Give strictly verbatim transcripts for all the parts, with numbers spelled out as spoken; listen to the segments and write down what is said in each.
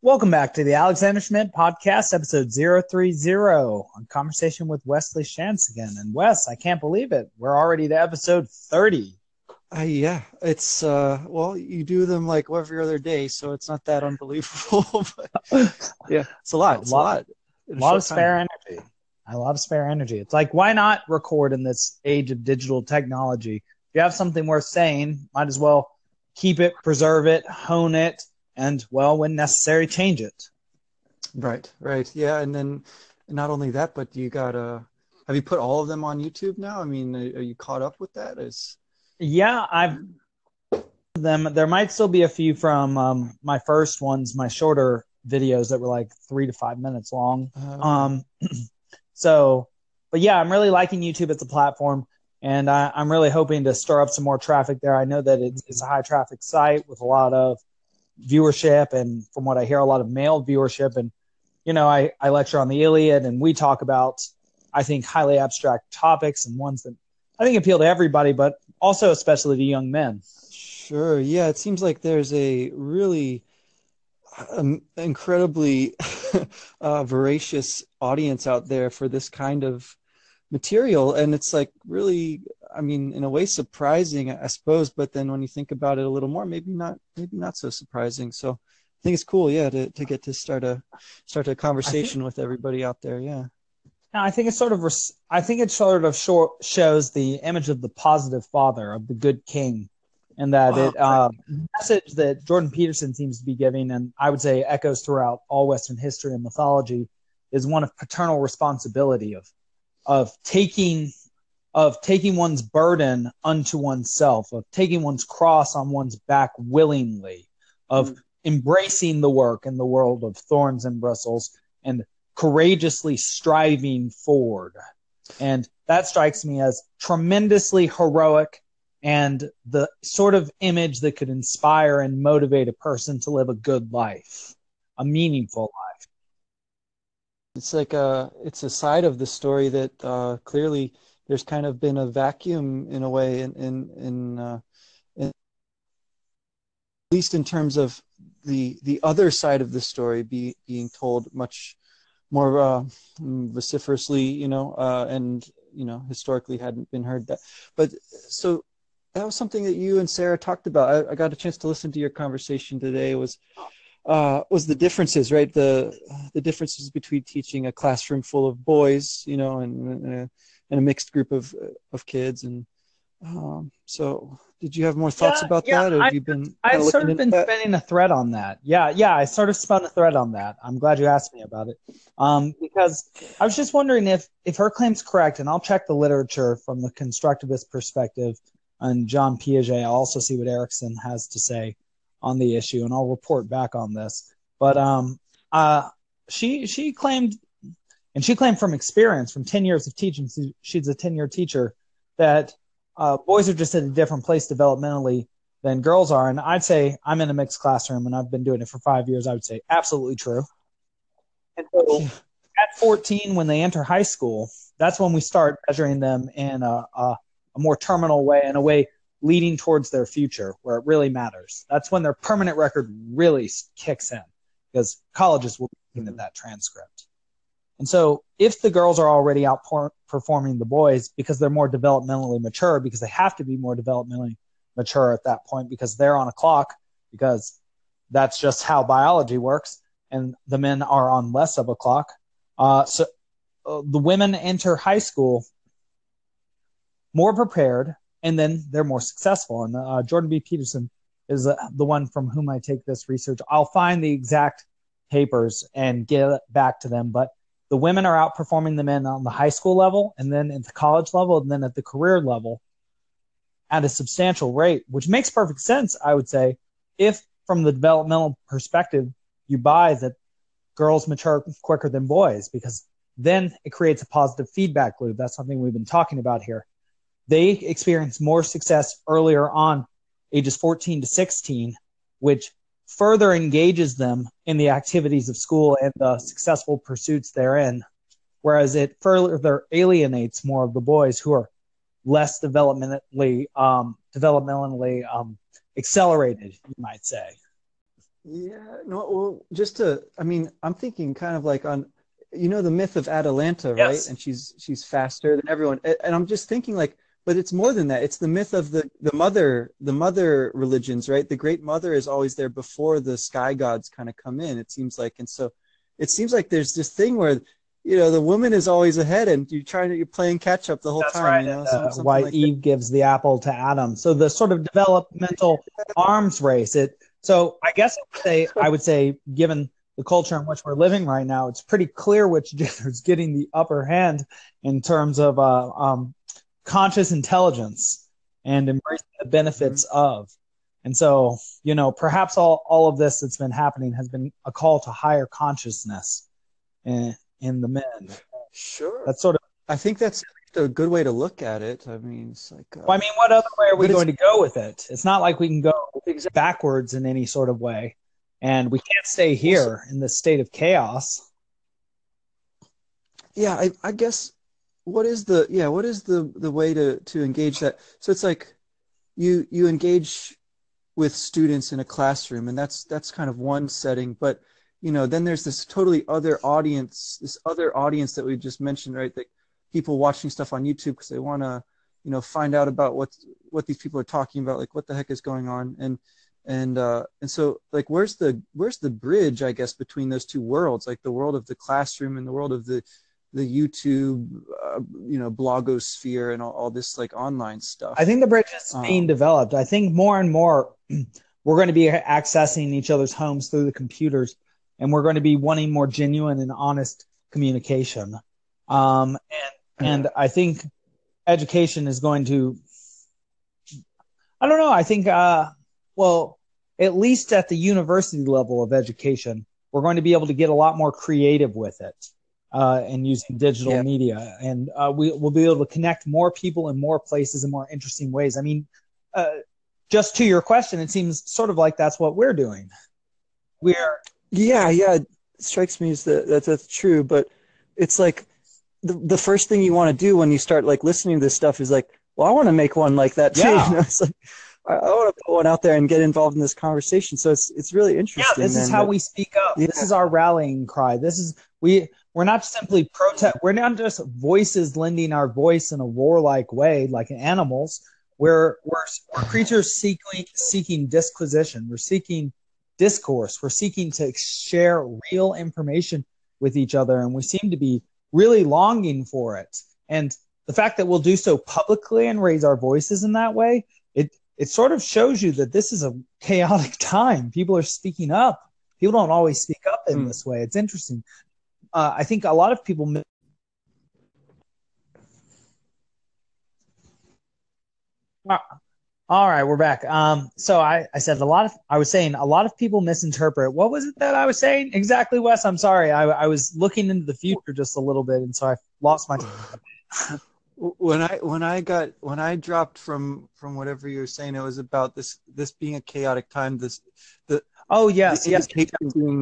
Welcome back to the Alexander Schmidt podcast, episode zero three zero. On conversation with Wesley Shantz again. And Wes, I can't believe it. We're already to episode thirty. Uh, yeah, it's, uh, well, you do them like every other day, so it's not that unbelievable. But yeah, it's a lot. It's a lot. A lot, a lot of spare time. energy. I love spare energy. It's like, why not record in this age of digital technology? If you have something worth saying, might as well keep it, preserve it, hone it. And, well, when necessary, change it. Right, right. Yeah, and then not only that, but you got to – have you put all of them on YouTube now? I mean, are you caught up with that? Is... Yeah, I've – them. There might still be a few from um, my first ones, my shorter videos that were like three to five minutes long. Uh, um, so, but, yeah, I'm really liking YouTube as a platform. And I, I'm really hoping to stir up some more traffic there. I know that it's, it's a high-traffic site with a lot of – viewership, and from what I hear, a lot of male viewership. And you know, I, I lecture on the Iliad, and we talk about, I think, highly abstract topics and ones that I think appeal to everybody, but also especially to young men. Sure. Yeah, it seems like there's a really um, incredibly uh, voracious audience out there for this kind of material, and it's like really, I mean, in a way surprising, I suppose, but then when you think about it a little more, maybe not maybe not so surprising. So I think it's cool, yeah, to, to get to start a start a conversation think, with everybody out there. Yeah. No, I think it's sort of I think it sort of short shows the image of the positive father, of the good king, and that wow. it uh, message that Jordan Peterson seems to be giving, and I would say echoes throughout all Western history and mythology, is one of paternal responsibility, of of taking of taking one's burden unto oneself, of taking one's cross on one's back willingly, of mm. embracing the work in the world of thorns and bristles, and courageously striving forward. And that strikes me as tremendously heroic, and the sort of image that could inspire and motivate a person to live a good life, a meaningful life. It's like a, it's a side of the story that uh, clearly there's kind of been a vacuum in a way, in in in, uh, in at least in terms of the the other side of the story be, being told much more uh, vociferously, you know, uh, and you know historically hadn't been heard that. But so that was something that you and Sarah talked about. I, I got a chance to listen to your conversation today. Was uh, was the differences, right? The the differences between teaching a classroom full of boys, you know, and. and and a mixed group of of kids. And um, so did you have more thoughts yeah, about yeah, that? Or have I, you been I've sort of been that? spinning a thread on that. Yeah, yeah, I sort of spun a thread on that. I'm glad you asked me about it. Um, because I was just wondering if, if her claim's correct, and I'll check the literature from the constructivist perspective and John Piaget. I'll also see what Erikson has to say on the issue, and I'll report back on this. But um, uh, she she claimed And she claimed from experience, from ten years of teaching, she's a ten-year teacher, that uh, boys are just at a different place developmentally than girls are. And I'd say I'm in a mixed classroom, and I've been doing it for five years. I would say absolutely true. And so at fourteen, when they enter high school, that's when we start measuring them in a, a, a more terminal way, in a way leading towards their future, where it really matters. That's when their permanent record really kicks in, because colleges will be looking at that transcript. And so if the girls are already outperforming the boys because they're more developmentally mature, because they have to be more developmentally mature at that point, because they're on a clock, because that's just how biology works, and the men are on less of a clock. Uh, so uh, the women enter high school more prepared, and then they're more successful. And uh, Jordan B. Peterson is uh, the one from whom I take this research. I'll find the exact papers and get back to them, but the women are outperforming the men on the high school level, and then at the college level, and then at the career level at a substantial rate, which makes perfect sense, I would say, if from the developmental perspective you buy that girls mature quicker than boys, because then it creates a positive feedback loop. That's something we've been talking about here. They experience more success earlier on, ages fourteen to sixteen, which further engages them in the activities of school and the successful pursuits therein, whereas it further alienates more of the boys who are less developmentally um, developmentally um, accelerated, you might say. Yeah, no, well, just to, I mean, I'm thinking kind of like on, you know, the myth of Atalanta, yes. right? And she's she's faster than everyone. And I'm just thinking like, but it's more than that. It's the myth of the, the mother, the mother religions, right? The great mother is always there before the sky gods kind of come in, it seems like. And so it seems like there's this thing where, you know, the woman is always ahead and you're trying to, you're playing catch up the whole That's time. Right. You know, uh, why like Eve that. gives the apple to Adam. So the sort of developmental arms race. It, so I guess I would say, I would say, given the culture in which we're living right now, it's pretty clear which gender is getting the upper hand in terms of uh, um, conscious intelligence and embracing the benefits mm-hmm. of. And so, you know, perhaps all, all of this that's been happening has been a call to higher consciousness in, in the men. Sure. That's sort of. I think that's a good way to look at it. I mean, it's like. Uh, well, I mean, what other way are we going to go with it? It's not like we can go exactly. backwards in any sort of way. And we can't stay here in this state of chaos. Yeah, I, I guess what is the yeah what is the, the way to, to engage that? So it's like you you engage with students in a classroom, and that's that's kind of one setting. But you know, then there's this totally other audience, this other audience that we just mentioned, right? That people watching stuff on YouTube because they want to you know find out about what what these people are talking about, like what the heck is going on, and. And uh, and so like where's the where's the bridge, I guess, between those two worlds, like the world of the classroom and the world of the the YouTube uh, you know blogosphere and all, all this like online stuff. I think the bridge is um, being developed. I think more and more we're going to be accessing each other's homes through the computers, and we're going to be wanting more genuine and honest communication. Um, and and I think education is going to. I don't know. I think. Uh, Well, at least at the university level of education, we're going to be able to get a lot more creative with it uh, and using digital yeah. media. And uh, we, we'll be able to connect more people in more places in more interesting ways. I mean, uh, just to your question, it seems sort of like that's what we're doing. We're Yeah, yeah. It strikes me as that, that that's true. But it's like the, the first thing you want to do when you start like listening to this stuff is like, well, I want to make one like that too. Yeah. You know, it's like, I want to put one out there and get involved in this conversation. So it's it's really interesting. Yeah, this is how we speak up. Yeah. This is our rallying cry. This is we we're not simply protest. We're not just voices lending our voice in a warlike way, like animals. We're we're, we're creatures seeking seeking disquisition. We're seeking discourse. We're seeking to share real information with each other, and we seem to be really longing for it. And the fact that we'll do so publicly and raise our voices in that way, it. It sort of shows you that this is a chaotic time. People are speaking up. People don't always speak up in mm. this way. It's interesting. Uh, I think a lot of people. Mi- All right, we're back. Um, so I, I said a lot of. I was saying a lot of people misinterpret. What was it that I was saying exactly, Wes? I'm sorry. I, I was looking into the future just a little bit, and so I lost my. When I when I got when I dropped from, from whatever you were saying, it was about this this being a chaotic time. This the oh yes yes being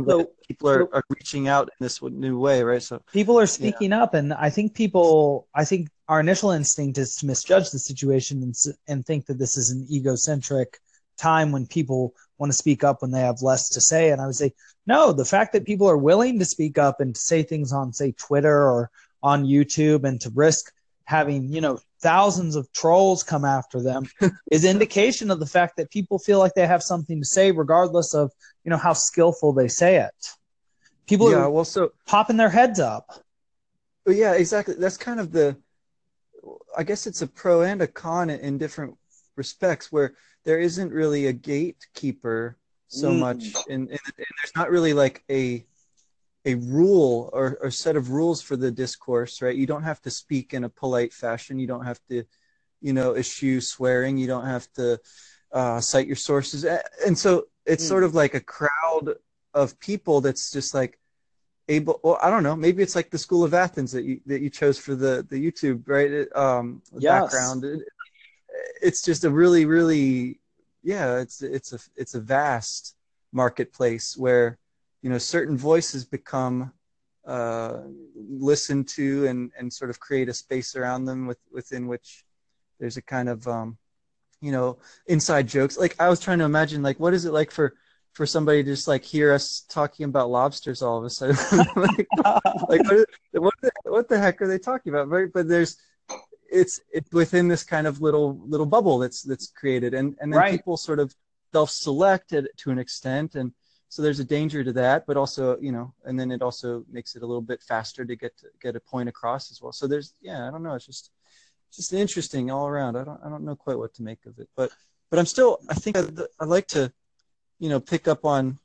so, people are, are reaching out in this new way, right? So people are speaking yeah. up, and I think people I think our initial instinct is to misjudge the situation and and think that this is an egocentric time when people want to speak up when they have less to say. And I would say no. The fact that people are willing to speak up and to say things on say Twitter or on YouTube and to risk having, you know, thousands of trolls come after them is indication of the fact that people feel like they have something to say regardless of, you know, how skillful they say it. People yeah, are well, so, popping their heads up. Yeah, exactly. That's kind of the, I guess it's a pro and a con in different respects where there isn't really a gatekeeper so mm. much. And, and, and there's not really like a, a rule or, or set of rules for the discourse, right? You don't have to speak in a polite fashion. You don't have to, you know, eschew swearing. You don't have to uh, cite your sources. And so it's mm. sort of like a crowd of people that's just like able, well, I don't know, maybe it's like the School of Athens that you, that you chose for the, the YouTube, right? Um, yes. Background. It, it's just a really, really, yeah, it's, it's a, it's a vast marketplace where, you know, certain voices become uh, listened to and, and sort of create a space around them with, within which there's a kind of, um, you know, inside jokes. Like I was trying to imagine, like, what is it like for, for somebody to just like hear us talking about lobsters all of a sudden. like, like what, what, the, what the heck are they talking about? Right? But there's, it's it's within this kind of little little bubble that's that's created, and and then right. people sort of self-select to an extent, and so there's a danger to that. But also, you know, and then it also makes it a little bit faster to get to, get a point across as well. So there's, yeah, I don't know. It's just just interesting all around. I don't I don't know quite what to make of it, but but I'm still I think I'd, I'd like to. you know, pick up on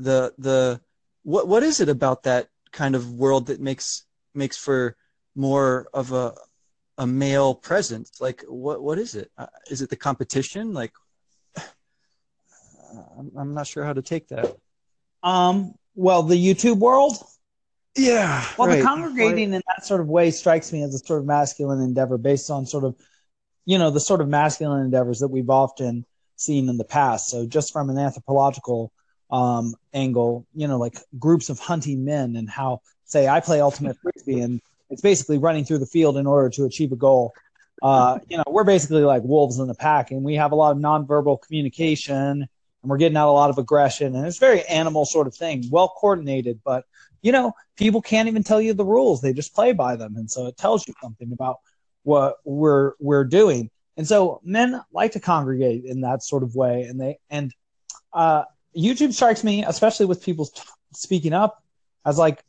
the, the, what, what is it about that kind of world that makes, makes for more of a, a male presence? Like, what, what is it? Uh, is it the competition? Like, uh, I'm, I'm not sure how to take that. Um, well, the YouTube world. Yeah. Well, right. the congregating right. in that sort of way strikes me as a sort of masculine endeavor based on sort of, you know, the sort of masculine endeavors that we've often seen in the past. So just from an anthropological um, angle, you know, like groups of hunting men and how, say, I play ultimate frisbee, and it's basically running through the field in order to achieve a goal. Uh, you know, we're basically like wolves in the pack, and we have a lot of nonverbal communication, and we're getting out a lot of aggression, and it's very animal sort of thing, well coordinated. But you know, people can't even tell you the rules; they just play by them, and so it tells you something about what we're we're doing. And so men like to congregate in that sort of way, and they and uh, YouTube strikes me, especially with people t- speaking up, as like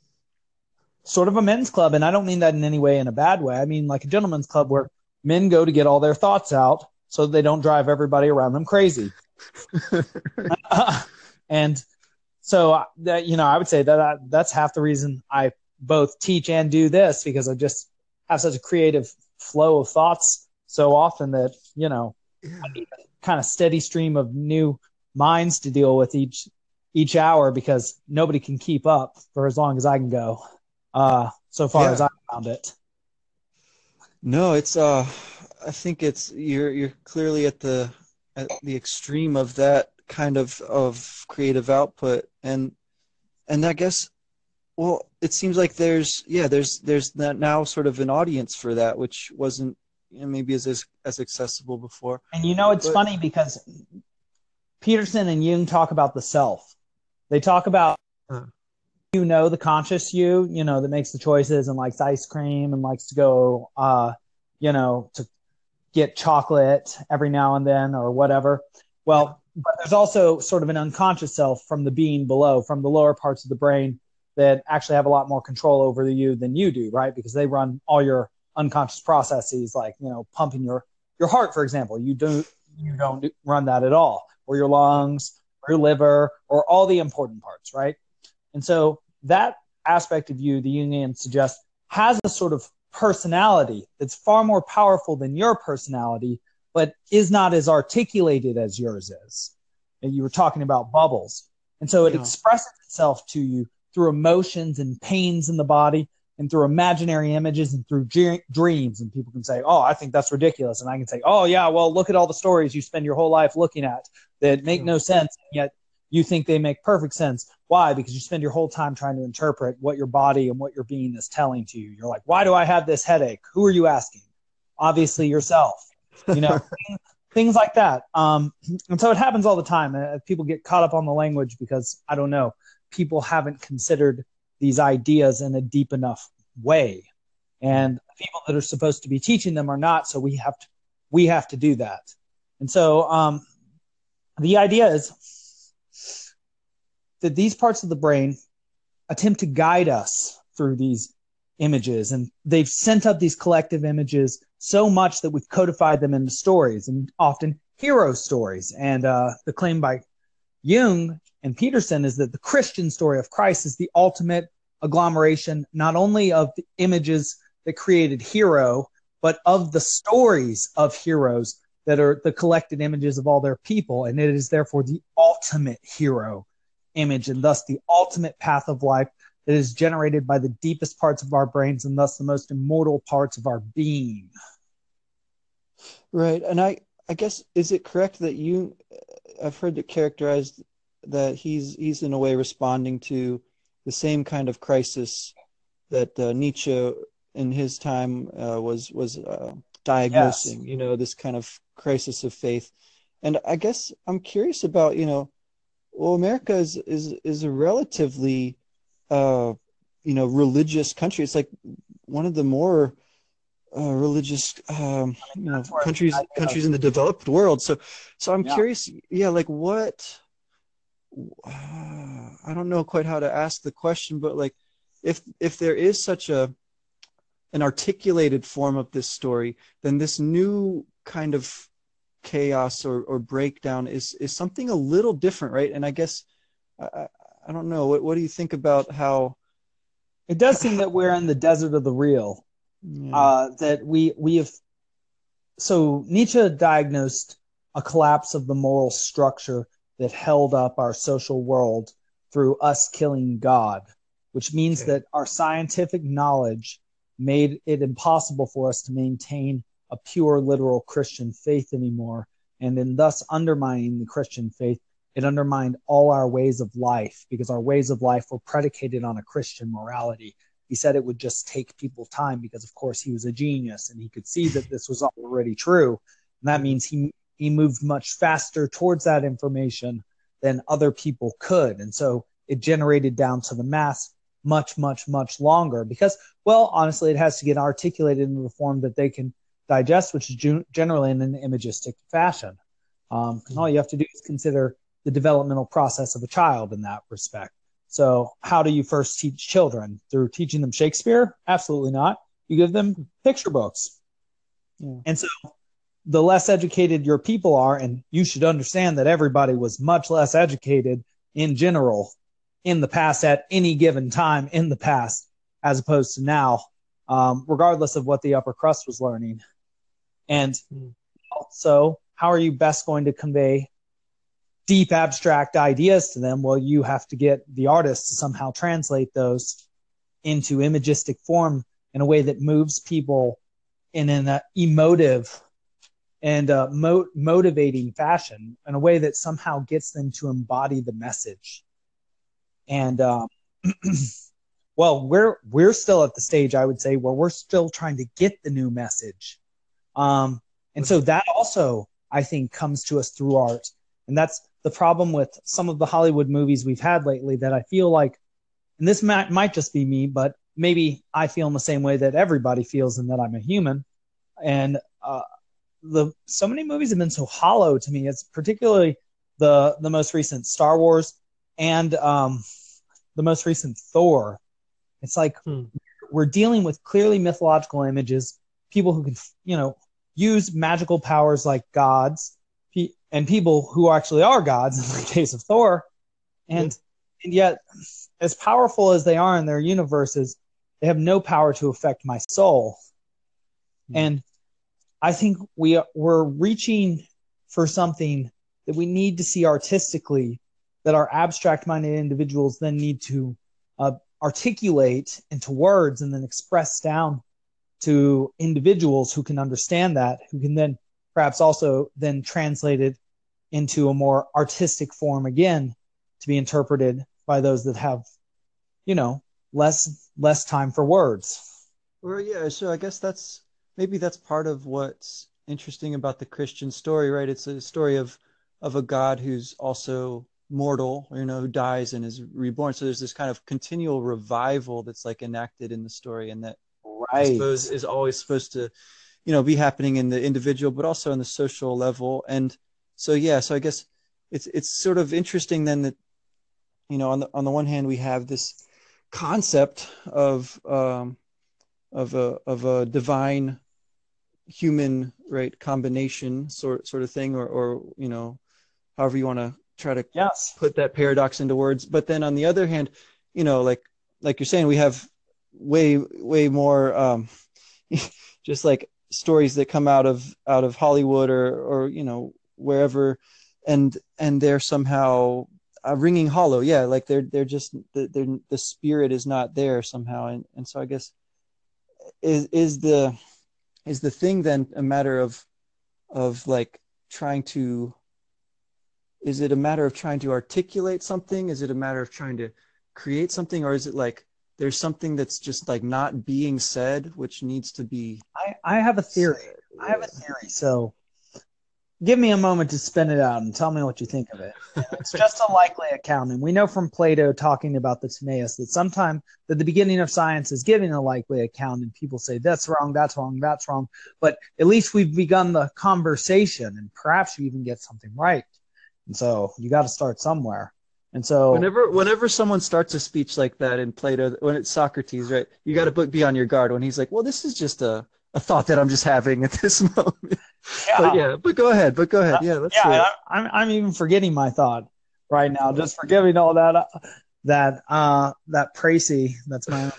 sort of a men's club. And I don't mean that in any way in a bad way. I mean like a gentleman's club where men go to get all their thoughts out so they don't drive everybody around them crazy. uh, and so that, you know, I would say that I, that's half the reason I both teach and do this, because I just have such a creative flow of thoughts so often that, you know, yeah. I need a kind of steady stream of new minds to deal with each each hour, because nobody can keep up for as long as I can go, uh, so far yeah. as I found it. No, it's uh, I think it's you're you're clearly at the at the extreme of that kind of of creative output, and and I guess, well, it seems like there's yeah there's there's that now sort of an audience for that, which wasn't, you know, maybe as as accessible before. And you know, it's but, funny because Peterson and Jung talk about the self. They talk about uh, you know the conscious you, you know, that makes the choices and likes ice cream and likes to go, uh, you know, to get chocolate every now and then or whatever. Well, but there's also sort of an unconscious self from the being below, from the lower parts of the brain that actually have a lot more control over the you than you do, right? Because they run all your unconscious processes, like, you know, pumping your your heart, for example. You don't you don't run that at all, or your lungs, or your liver, or all the important parts, right? And so that aspect of you, the Jungian suggests, has a sort of personality that's far more powerful than your personality, but is not as articulated as yours is. And you were talking about bubbles, and so it yeah. expresses itself to you through emotions and pains in the body, and through imaginary images, and through ge- dreams. And people can say, oh, I think that's ridiculous. And I can say, oh, yeah, well, look at all the stories you spend your whole life looking at that make no sense, and yet you think they make perfect sense. Why? Because you spend your whole time trying to interpret what your body and what your being is telling to you. You're like, why do I have this headache? Who are you asking? Obviously yourself. You know, things like that. Um, and so it happens all the time. Uh, people get caught up on the language because, I don't know, people haven't considered these ideas in a deep enough way, and the people that are supposed to be teaching them are not. So we have to, we have to do that. And so um, the idea is that these parts of the brain attempt to guide us through these images, and they've sent up these collective images so much that we've codified them into stories, and often hero stories. And uh, the claim by Jung and Peterson is that the Christian story of Christ is the ultimate agglomeration, not only of the images that created hero, but of the stories of heroes that are the collected images of all their people. And it is therefore the ultimate hero image, and thus the ultimate path of life that is generated by the deepest parts of our brains, and thus the most immortal parts of our being. Right. And I, I guess, is it correct that you, I've heard it characterized that he's he's in a way responding to the same kind of crisis that uh, Nietzsche in his time uh, was was uh, diagnosing, yes. you know, this kind of crisis of faith. And I guess I'm curious about, you know, well, America is is is a relatively, uh, you know, religious country. It's like one of the more uh, religious, um, you know, countries countries in the developed world. So, so I'm yeah. curious, yeah, like what? Uh, I don't know quite how to ask the question, but like, if if there is such a an articulated form of this story, then this new kind of chaos or, or breakdown is is something a little different, right? And I guess I, I don't know. What what do you think about how it does seem that we're in the desert of the real? Yeah. Uh, that we we have. So Nietzsche diagnosed a collapse of the moral structure that held up our social world through us killing God, which means okay. that our scientific knowledge made it impossible for us to maintain a pure literal Christian faith anymore, and in thus undermining the Christian faith, it undermined all our ways of life, because our ways of life were predicated on a Christian morality. He said it would just take people time, because of course he was a genius and he could see that this was already true, and that means he he moved much faster towards that information than other people could, and so it generated down to the mass much much much longer, because well honestly it has to get articulated in the form that they can digest, which is generally in an imagistic fashion. Um, and all you have to do is consider the developmental process of a child in that respect. So how do you first teach children? Through teaching them Shakespeare? Absolutely not. You give them picture books. Yeah. And so the less educated your people are, and you should understand that everybody was much less educated in general in the past at any given time in the past, as opposed to now, um, regardless of what the upper crust was learning. And so how are you best going to convey deep abstract ideas to them? Well, you have to get the artists to somehow translate those into imagistic form in a way that moves people in an uh, emotive and uh, mo- motivating fashion, in a way that somehow gets them to embody the message. And um, well, we're we're still at the stage, I would say, where we're still trying to get the new message. Um, and so that also, I think, comes to us through art. And that's the problem with some of the Hollywood movies we've had lately, that I feel like, and this might, might just be me, but maybe I feel in the same way that everybody feels and that I'm a human. And uh, the so many movies have been so hollow to me. It's particularly the, the most recent Star Wars and um, the most recent Thor. It's like hmm. we're dealing with clearly mythological images, people who can, you know, use magical powers like gods, and people who actually are gods in the case of Thor. And, yeah. and yet, as powerful as they are in their universes, they have no power to affect my soul. Mm-hmm. And I think we, we're reaching for something that we need to see artistically, that our abstract-minded individuals then need to uh, articulate into words and then express down to individuals who can understand that, who can then perhaps also then translated into a more artistic form again, to be interpreted by those that have, you know, less less time for words. Well, yeah, so I guess that's maybe that's part of what's interesting about the Christian story, right? It's a story of of a God who's also mortal, you know, who dies and is reborn. So there's this kind of continual revival that's like enacted in the story, and that right. I suppose is always supposed to, you know, be happening in the individual, but also on the social level. And so, yeah, so I guess it's it's sort of interesting then that, you know, on the on the one hand, we have this concept of um, of a of a divine human right combination sort sort of thing, or or you know, however you want to try to yes. put that paradox into words. But then on the other hand, you know, like like you're saying, we have way way more um, just like stories that come out of out of Hollywood or or you know wherever, and and they're somehow uh, ringing hollow. Yeah, like they're they're just they're, the spirit is not there somehow. And and so I guess is is the is the thing then a matter of of like trying to is it a matter of trying to articulate something? Is it a matter of trying to create something? Or is it like there's something that's just like not being said, which needs to be. I, I have a theory. I have a theory. So give me a moment to spin it out and tell me what you think of it. It's just a likely account. And we know from Plato talking about the Timaeus that sometimes that the beginning of science is giving a likely account, and people say, that's wrong, that's wrong, that's wrong. But at least we've begun the conversation, and perhaps you even get something right. And so you got to start somewhere. And so whenever whenever someone starts a speech like that in Plato, when it's Socrates, right, you got to be on your guard when he's like, well, this is just a, a thought that I'm just having at this moment. Yeah. But yeah, but go ahead, but go ahead. Yeah, that's yeah, it. I'm I'm even forgetting my thought right now. Just forgiving all that uh, that uh that pricey. That's my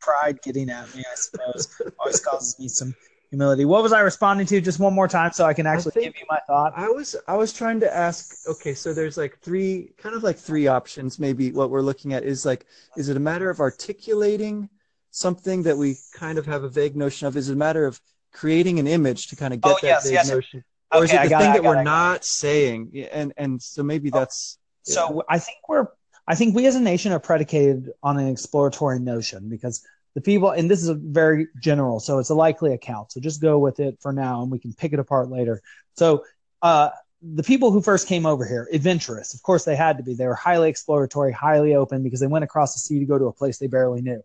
pride getting at me, I suppose. Always causes me some humility. What was I responding to? Just one more time, so I can actually I give you my thought. I was I was trying to ask. Okay, so there's like three kind of like three options. Maybe what we're looking at is like, is it a matter of articulating something that we kind of have a vague notion of? Is it a matter of creating an image to kind of get oh, that yes, vague yes. notion? Or okay, is it the thing it, that we're it, not saying? And and so maybe oh. that's... Yeah. So I think we're, I think we as a nation are predicated on an exploratory notion, because the people, and this is a very general, so it's a likely account. So just go with it for now, and we can pick it apart later. So uh, the people who first came over here, adventurous, of course they had to be. They were highly exploratory, highly open, because they went across the sea to go to a place they barely knew.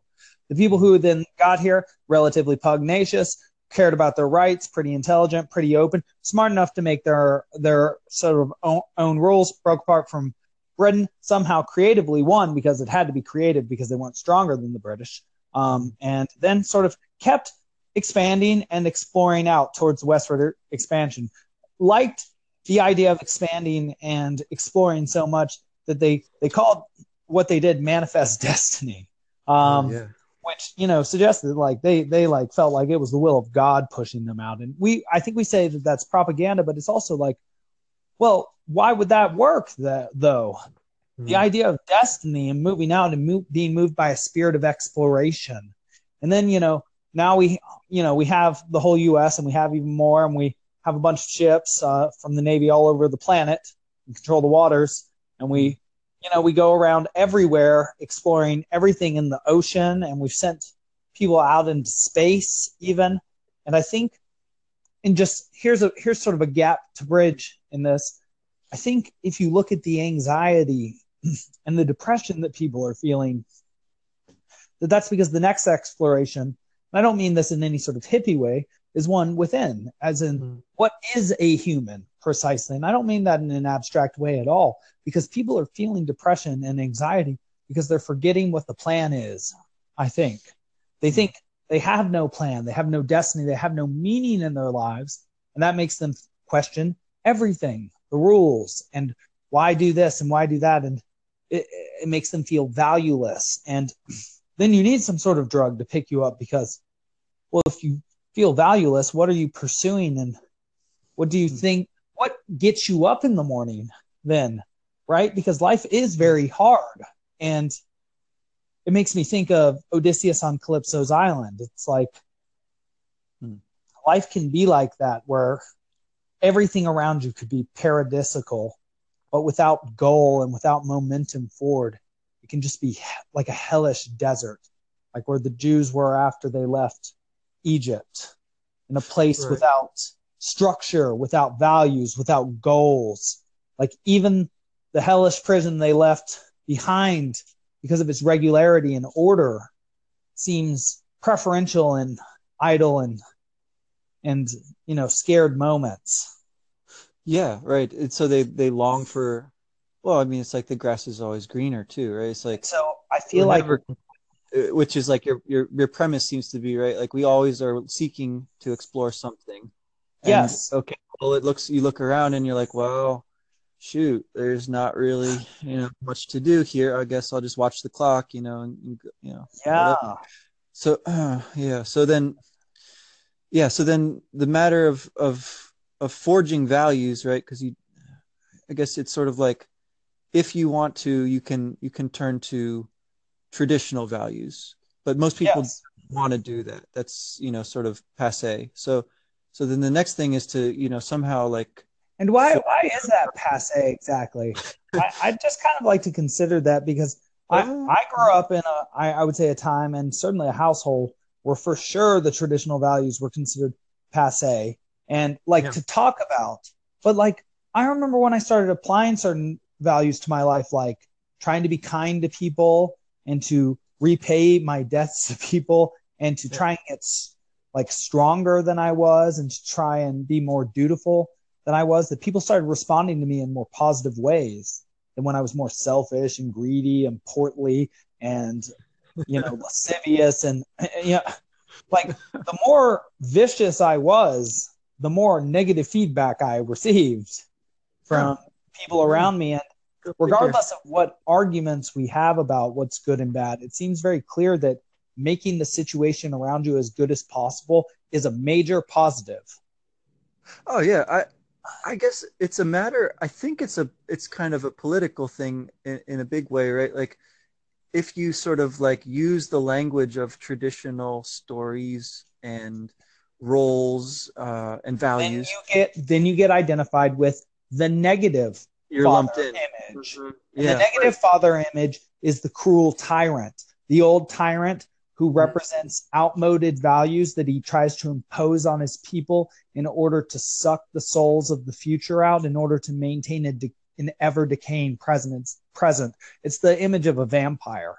The people who then got here, relatively pugnacious, cared about their rights, pretty intelligent, pretty open, smart enough to make their their sort of own, own rules, broke apart from Britain, somehow creatively won, because it had to be creative because they weren't stronger than the British, um, and then sort of kept expanding and exploring out towards westward expansion. Liked the idea of expanding and exploring so much that they, they called what they did manifest destiny. Um, oh, yeah. Which, you know, suggested like they they like felt like it was the will of God pushing them out. And we I think we say that that's propaganda, but it's also like, well, why would that work that, though? Mm. The idea of destiny and moving out and move, being moved by a spirit of exploration. And then, you know, now we, you know, we have the whole U S and we have even more, and we have a bunch of ships uh, from the Navy all over the planet and control the waters. And we You know, we go around everywhere exploring everything in the ocean, and we've sent people out into space even. And I think, and just here's a here's sort of a gap to bridge in this. I think if you look at the anxiety and the depression that people are feeling, that that's because the next exploration, and I don't mean this in any sort of hippie way, is one within, as in mm. what is a human precisely. And I don't mean that in an abstract way at all, because people are feeling depression and anxiety because they're forgetting what the plan is, I think. They think they have no plan, they have no destiny, they have no meaning in their lives, and that makes them question everything, the rules, and why do this and why do that, and it, it makes them feel valueless. And then you need some sort of drug to pick you up, because, well, if you feel valueless, what are you pursuing, and what do you think, what gets you up in the morning then, right? Because life is very hard. And it makes me think of Odysseus on Calypso's island. It's like, hmm, life can be like that, where everything around you could be paradisical, but without goal and without momentum forward, it can just be like a hellish desert, like where the Jews were after they left Egypt, in a place right. without structure, without values, without goals. Like even the hellish prison they left behind, because of its regularity and order, seems preferential and idle and and you know scared moments. Yeah, right. And so they they long for. Well, I mean, it's like the grass is always greener too, right? It's like, so I feel like. Never- Which is like your, your your premise seems to be, right? Like we always are seeking to explore something. And, yes. Okay. Well, it looks, you look around and you're like, well, shoot, there's not really, you know, much to do here. I guess I'll just watch the clock, you know, and, and you know. Yeah. Whatever. So uh, yeah. So then, yeah. So then the matter of of of forging values, right? Because you, I guess it's sort of like, if you want to, you can you can turn to traditional values, but most people yes. want to do that. That's, you know, sort of passe. So, so then the next thing is to, you know, somehow like. And why, so- why is that passe exactly? I, I just kind of like to consider that, because I, I grew up in a, I, I would say a time, and certainly a household, where for sure the traditional values were considered passe, and like yeah. to talk about But like, I remember when I started applying certain values to my life, like trying to be kind to people and to repay my debts to people and to try and get like stronger than I was and to try and be more dutiful than I was, that people started responding to me in more positive ways than when I was more selfish and greedy and portly and, you know, lascivious. And, you know, like the more vicious I was, the more negative feedback I received from people around me. And regardless of what arguments we have about what's good and bad, it seems very clear that making the situation around you as good as possible is a major positive. Oh yeah. I, I guess it's a matter, I think it's a, it's kind of a political thing in, in a big way, right? Like if you sort of like use the language of traditional stories and roles uh, and values, then you get, then you get identified with the negative You're father lumped in. image. Mm-hmm. Yeah, the negative right. father image is the cruel tyrant, the old tyrant who represents outmoded values that he tries to impose on his people in order to suck the souls of the future out in order to maintain a de- an ever-decaying present. It's the image of a vampire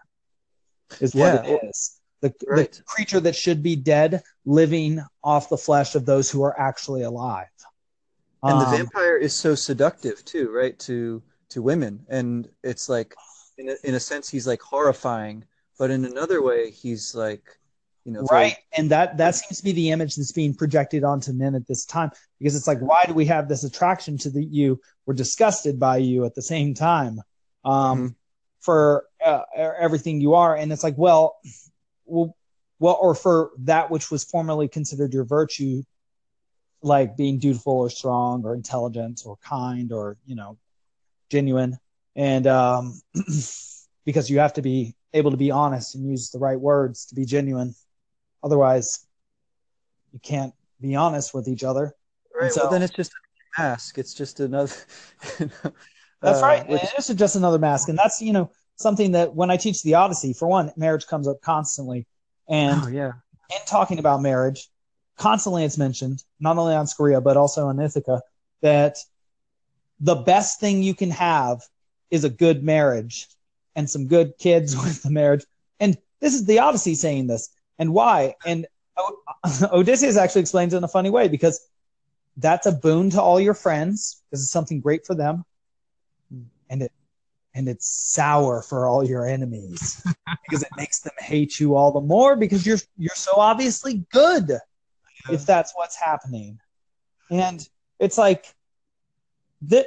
is what yeah. it is. The, right. the creature that should be dead, living off the flesh of those who are actually alive. And um, the vampire is so seductive too, right, to to women. And it's like, in a, in a sense, he's like horrifying. But in another way, he's like, you know. Right. Very- and that, that seems to be the image that's being projected onto men at this time. Because it's like, why do we have this attraction to the, you? We're disgusted by you at the same time um, mm-hmm. for uh, everything you are. And it's like, well, well, well, or for that which was formerly considered your virtue, like being dutiful or strong or intelligent or kind or, you know, genuine. And um, because you have to be able to be honest and use the right words to be genuine. Otherwise, you can't be honest with each other. Right. So well, then it's just a mask. It's just another. You know, that's uh, right. Which... It's just, just another mask. And that's, you know, something that when I teach the Odyssey, for one, marriage comes up constantly. And oh, yeah. in talking about marriage, constantly it's mentioned, not only on Scoria, but also on Ithaca, that the best thing you can have is a good marriage and some good kids with the marriage. And this is the Odyssey saying this. And why? And o- Odysseus actually explains it in a funny way, because that's a boon to all your friends, because it's something great for them. And it and it's sour for all your enemies, because it makes them hate you all the more, because you're you're so obviously good, if that's what's happening. And it's like... Th-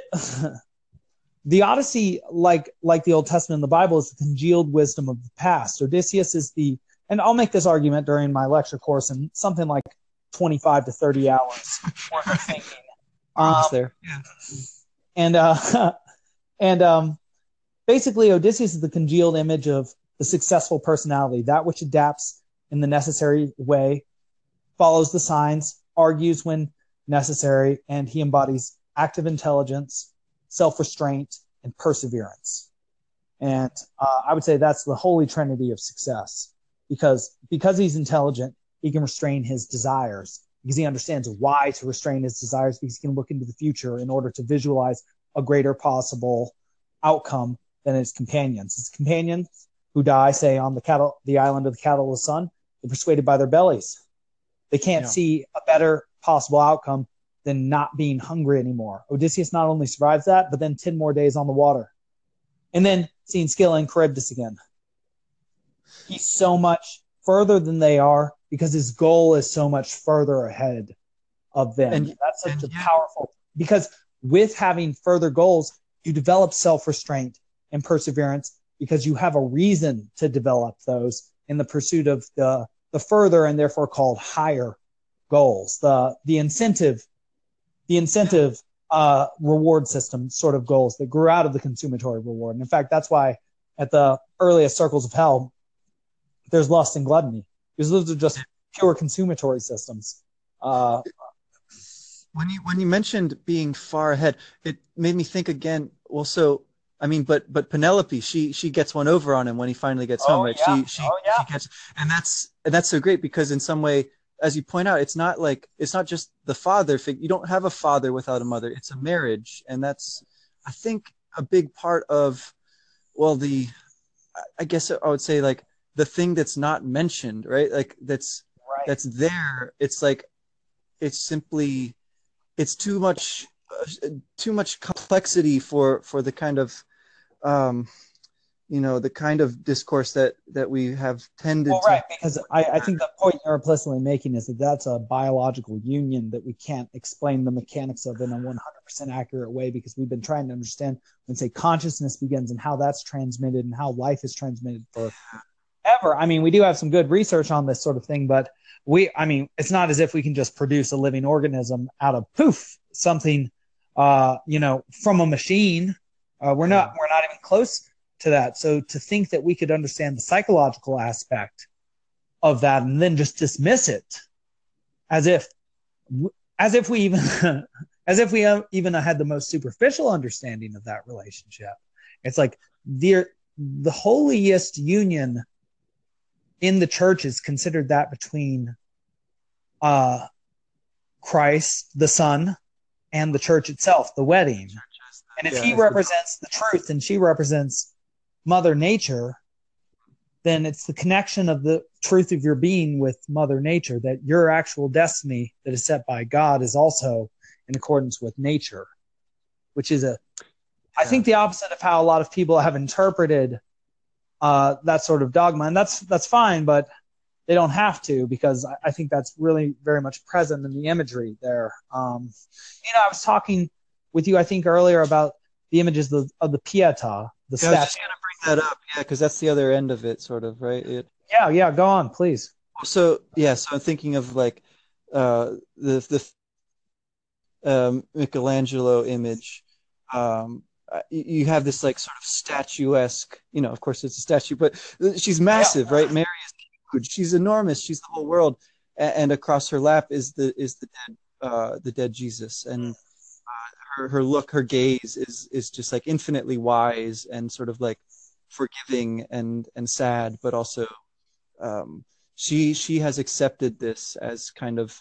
The Odyssey, like like the Old Testament and the Bible, is the congealed wisdom of the past. Odysseus is the, and I'll make this argument during my lecture course in something like twenty-five to thirty hours worth of thinking. Um, there. Yeah. And, uh, and um, basically, Odysseus is the congealed image of the successful personality, that which adapts in the necessary way, follows the signs, argues when necessary, and he embodies active intelligence, self-restraint, and perseverance. And uh, I would say that's the holy trinity of success, because because he's intelligent, he can restrain his desires, because he understands why to restrain his desires, because he can look into the future in order to visualize a greater possible outcome than his companions. His companions who die, say, on the cattle, the island of the cattle of the sun, they're persuaded by their bellies. They can't yeah. see a better possible outcome than not being hungry anymore. Odysseus not only survives that, but then ten more days on the water. And then seeing Scylla and Charybdis again. He's so much further than they are, because his goal is so much further ahead of them. And that's such and, a powerful... Because with having further goals, you develop self-restraint and perseverance, because you have a reason to develop those in the pursuit of the, the further and therefore called higher goals. The, the incentive... The incentive uh, reward system sort of goals that grew out of the consummatory reward. And in fact, that's why at the earliest circles of hell, there's lust and gluttony, because those are just pure consummatory systems. Uh, when you when you mentioned being far ahead, it made me think again. Well, so I mean, but but Penelope, she she gets one over on him when he finally gets oh, home. Right? Yeah. She she, oh, yeah. she gets, and that's and that's so great, because in some way as you point out, it's not like, it's not just the father figure. You don't have a father without a mother. It's a marriage. And that's, I think, a big part of, well, the, I guess I would say like the thing that's not mentioned, right? Like that's, right. that's there. It's like, it's simply, it's too much, uh, too much complexity for, for the kind of, um, you know, the kind of discourse that, that we have tended well, to. Right, because I, I think the point you're implicitly making is that that's a biological union that we can't explain the mechanics of in a one hundred percent accurate way, because we've been trying to understand when, say, consciousness begins and how that's transmitted and how life is transmitted forever. I mean, we do have some good research on this sort of thing, but we, I mean, it's not as if we can just produce a living organism out of poof, something, uh, you know, from a machine. Uh, we're not, we're not even close to that. So to think that we could understand the psychological aspect of that and then just dismiss it as if, as if we even, as if we even had the most superficial understanding of that relationship. It's like the, the holiest union in the church is considered that between uh, Christ, the Son, and the church itself, the wedding. And if yeah, he represents the truth and she represents Mother Nature, then it's the connection of the truth of your being with Mother Nature, that your actual destiny that is set by God is also in accordance with nature, which is a, yeah. I think the opposite of how a lot of people have interpreted uh, that sort of dogma. And that's, that's fine, but they don't have to, because I, I think that's really very much present in the imagery there. Um, you know, I was talking with you, I think, earlier about the images of, of the Pietà, the statue. I was just going to bring that up, yeah, because that's the other end of it, sort of, right? It, yeah, yeah, go on, please. So, yeah, so I'm thinking of, like, uh, the the um, Michelangelo image. Um, you have this, like, sort of statuesque, you know, of course it's a statue, but she's massive, yeah. Right? Mary is huge. She's enormous. She's the whole world. And, and across her lap is the is the dead, uh, the dead Jesus. And Her, her look, her gaze is is just like infinitely wise and sort of like forgiving and and sad, but also um, she she has accepted this as kind of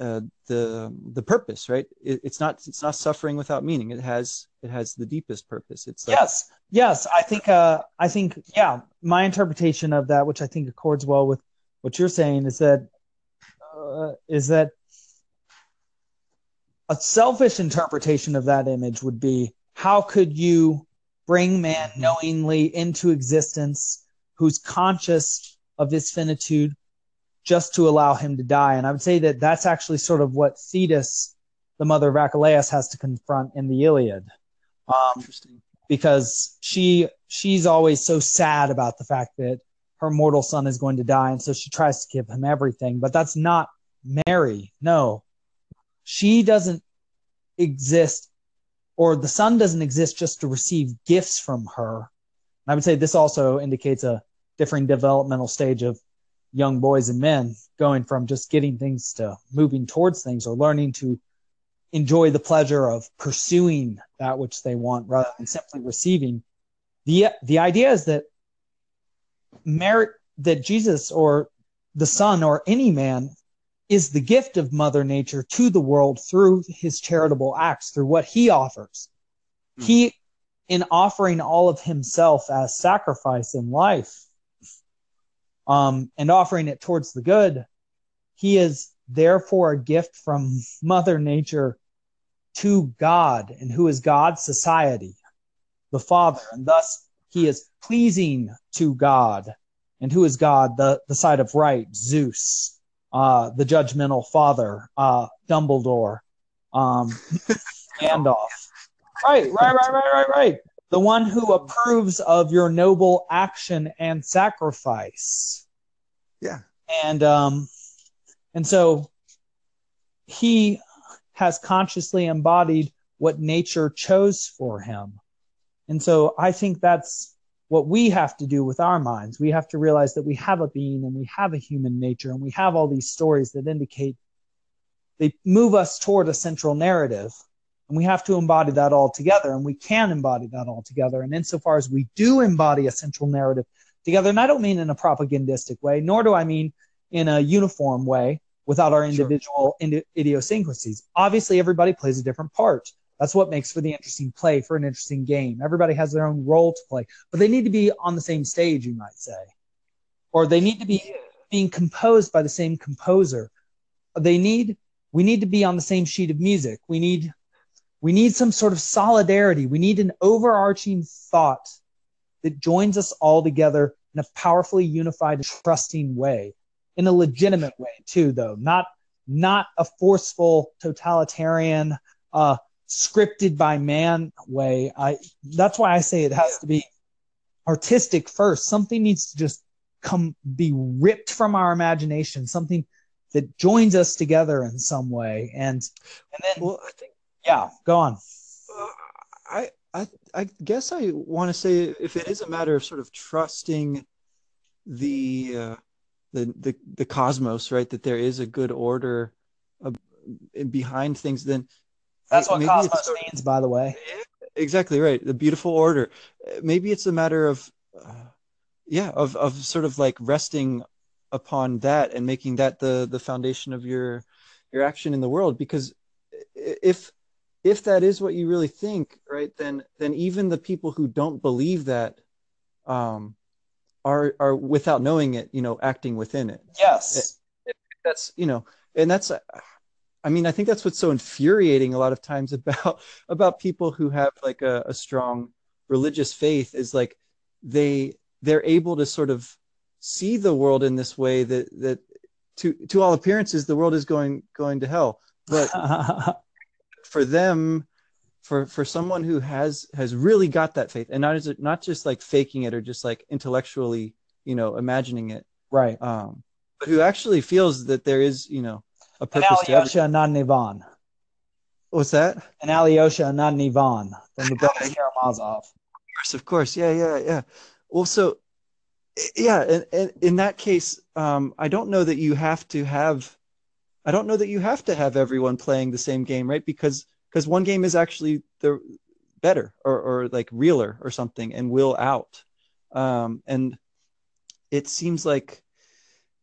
uh, the the purpose, right? It, it's not it's not suffering without meaning. It has it has the deepest purpose. It's like, yes, yes. I think uh, I think yeah. My interpretation of that, which I think accords well with what you're saying, is that uh, is that. A selfish interpretation of that image would be, how could you bring man knowingly into existence who's conscious of his finitude just to allow him to die? And I would say that that's actually sort of what Thetis, the mother of Achilles, has to confront in the Iliad. Um, Interesting. Because she she's always so sad about the fact that her mortal son is going to die, and so she tries to give him everything. But that's not Mary, no. She doesn't exist, or the son doesn't exist just to receive gifts from her. And I would say this also indicates a differing developmental stage of young boys and men, going from just getting things to moving towards things, or learning to enjoy the pleasure of pursuing that which they want rather than simply receiving. The, the idea is that Mary, that Jesus or the son or any man is the gift of Mother Nature to the world through his charitable acts, through what he offers. Mm. He, in offering all of himself as sacrifice in life, um, and offering it towards the good, he is therefore a gift from Mother Nature to God. And who is God? Society, the Father. And thus he is pleasing to God. And who is God? The, the side of right, Zeus. Uh, the judgmental father, uh, Dumbledore, um, Gandalf. Right, right, right, right, right, right. The one who approves of your noble action and sacrifice. Yeah. And um, and so he has consciously embodied what nature chose for him. And so I think that's what we have to do with our minds. We have to realize that we have a being, and we have a human nature, and we have all these stories that indicate, they move us toward a central narrative, and we have to embody that all together, and we can embody that all together. And insofar as we do embody a central narrative together, and I don't mean in a propagandistic way, nor do I mean in a uniform way, without our individual sure. ind- idiosyncrasies. Obviously, everybody plays a different part. That's what makes for the interesting play, for an interesting game. Everybody has their own role to play, but they need to be on the same stage, you might say, or they need to be being composed by the same composer. They need, we need to be on the same sheet of music. We need, we need some sort of solidarity. We need an overarching thought that joins us all together in a powerfully unified, trusting way, in a legitimate way too, though, not, not a forceful totalitarian, uh, scripted by man way. I that's why I say it has to be artistic first. Something needs to just come be ripped from our imagination, something that joins us together in some way. And and then well, I think, yeah, go on. Uh, I I I guess I want to say, if it is a matter of sort of trusting the uh, the the the cosmos, right, that there is a good order uh, behind things, then. That's what maybe cosmos sort of, means, by the way. Exactly right. The beautiful order. Maybe it's a matter of, uh, yeah, of, of sort of like resting upon that and making that the, the foundation of your your action in the world. Because if if that is what you really think, right, then then even the people who don't believe that um, are are without knowing it, you know, acting within it. Yes, it, that's you know, and that's. Uh, I mean, I think that's what's so infuriating a lot of times about about people who have like a, a strong religious faith, is like they they're able to sort of see the world in this way that that to to all appearances the world is going going to hell. But for them, for for someone who has has really got that faith, and not as not just like faking it or just like intellectually, you know, imagining it, right? Um, but who actually feels that there is, you know. A an Alyosha Anand-Nivan. What's that? An Alyosha Anand-Nivan from the brothers Karamazov. Of course, of course. Yeah, yeah, yeah. Well, so, yeah, and, and in that case, um, I don't know that you have to have, I don't know that you have to have everyone playing the same game, right? Because because one game is actually the better or, or like realer or something and will out. Um, and it seems like,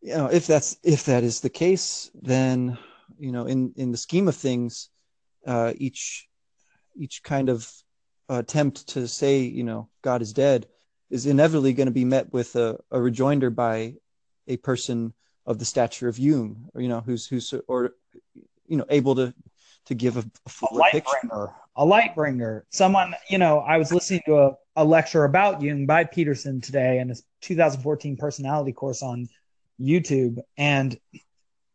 you know, if that's if that is the case, then you know, in, in the scheme of things, uh, each each kind of attempt to say, you know, God is dead is inevitably going to be met with a, a rejoinder by a person of the stature of Jung, or, you know, who's who's or you know able to to give a, a fuller picture. A light bringer, a light bringer. Someone, you know, I was listening to a, a lecture about Jung by Peterson today in his two thousand fourteen personality course on YouTube, and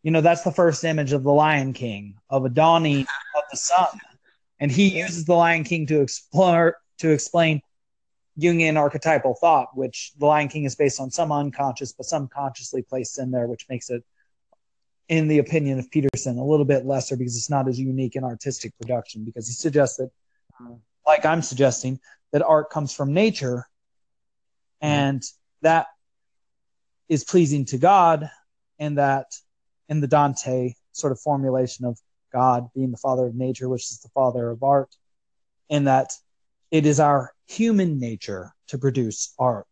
you know that's the first image of the Lion King, of a dawning of the sun, and he uses the Lion King to explore to explain Jungian archetypal thought, which the Lion King is based on, some unconscious but some consciously placed in there, which makes it, in the opinion of Peterson, a little bit lesser because it's not as unique an artistic production, because he suggests that, like I'm suggesting, that art comes from nature, and that is pleasing to God, and that in the Dante sort of formulation of God being the father of nature, which is the father of art, and that it is our human nature to produce art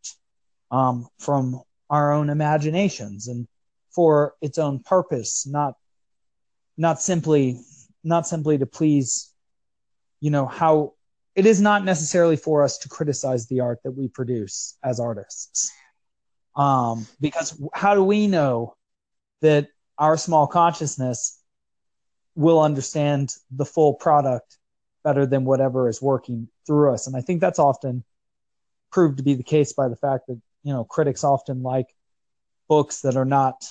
um, from our own imaginations and for its own purpose, not not simply not simply to please, you know, how it is not necessarily for us to criticize the art that we produce as artists. Um, because how do we know that our small consciousness will understand the full product better than whatever is working through us? And I think that's often proved to be the case by the fact that, you know, critics often like books that are not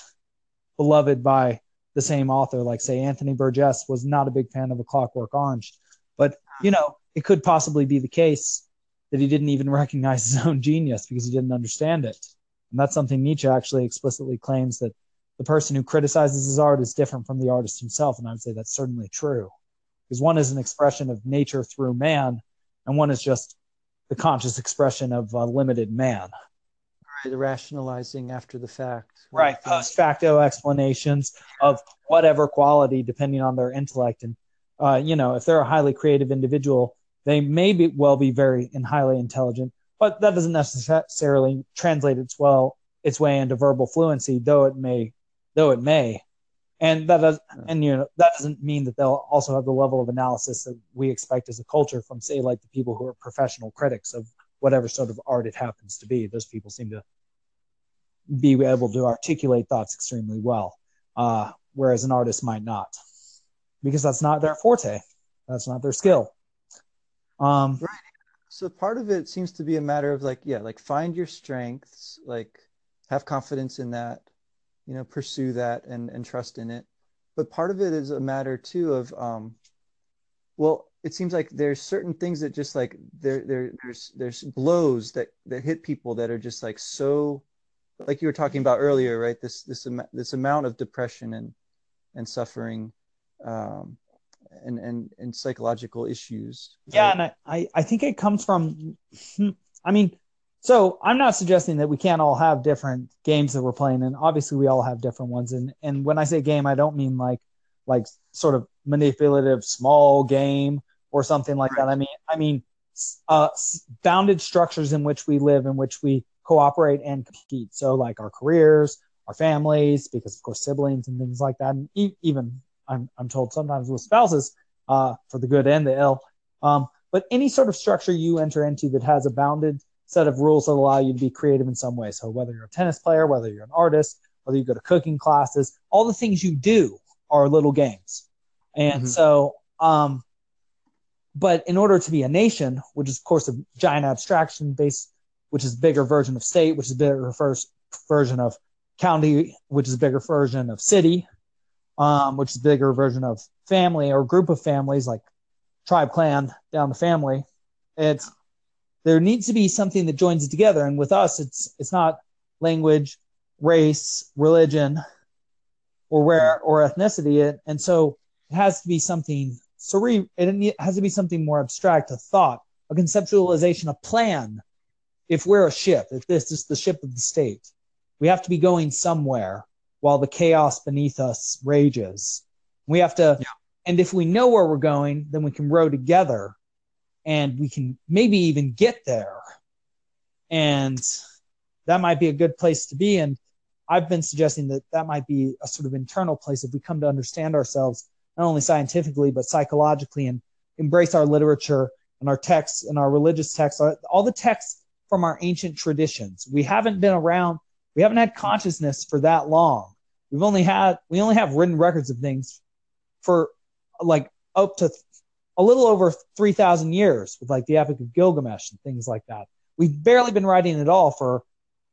beloved by the same author. Like, say, Anthony Burgess was not a big fan of A Clockwork Orange, but, you know, it could possibly be the case that he didn't even recognize his own genius because he didn't understand it. And that's something Nietzsche actually explicitly claims, that the person who criticizes his art is different from the artist himself. And I would say that's certainly true, because one is an expression of nature through man, and one is just the conscious expression of a limited man. Right, rationalizing after the fact. Right, right. Post facto explanations of whatever quality, depending on their intellect. And, uh, you know, if they're a highly creative individual, they may be, well be very and highly intelligent, but that doesn't necessarily translate its well its way into verbal fluency, though it may, though it may, And that does, and you know, that doesn't mean that they'll also have the level of analysis that we expect as a culture from, say, like the people who are professional critics of whatever sort of art it happens to be. Those people seem to be able to articulate thoughts extremely well, uh, whereas an artist might not, because that's not their forte. That's not their skill. Um, right. So part of it seems to be a matter of like, yeah, like find your strengths, like have confidence in that, you know, pursue that and, and trust in it. But part of it is a matter too of, um, well, it seems like there's certain things that just like there, there, there's, there's blows that, that hit people that are just like, so like you were talking about earlier, right? This, this, this amount of depression and, and suffering, um, and, and, and psychological issues. Right? Yeah. And I, I, I think it comes from, I mean, so I'm not suggesting that we can't all have different games that we're playing. And obviously we all have different ones. And, and when I say game, I don't mean like, like sort of manipulative small game or something like that. I mean, I mean, uh, bounded structures in which we live, in which we cooperate and compete. So like our careers, our families, because of course siblings and things like that. And e- even I'm, I'm told sometimes with spouses, uh, for the good and the ill. Um, but any sort of structure you enter into that has a bounded set of rules that allow you to be creative in some way. So whether you're a tennis player, whether you're an artist, whether you go to cooking classes, all the things you do are little games. And mm-hmm. so, um, but in order to be a nation, which is of course a giant abstraction based, which is a bigger version of state, which is a bigger first version of county, which is a bigger version of city, um, which is a bigger version of family or group of families, like tribe, clan, down the family. It's, there needs to be something that joins it together. And with us, it's it's not language, race, religion, or where or ethnicity. It, and so it has to be something cere- it has to be something more abstract, a thought, a conceptualization, a plan. If we're a ship, if this is the ship of the state, we have to be going somewhere while the chaos beneath us rages. We have to, yeah. And if we know where we're going, then we can row together. And we can maybe even get there. And that might be a good place to be. And I've been suggesting that that might be a sort of internal place if we come to understand ourselves, not only scientifically, but psychologically, and embrace our literature and our texts and our religious texts, our, all the texts from our ancient traditions. We haven't been around. We haven't had consciousness for that long. We've only had, we only have written records of things for like up to th- a little over three thousand years with like the Epic of Gilgamesh and things like that. We've barely been writing at all for,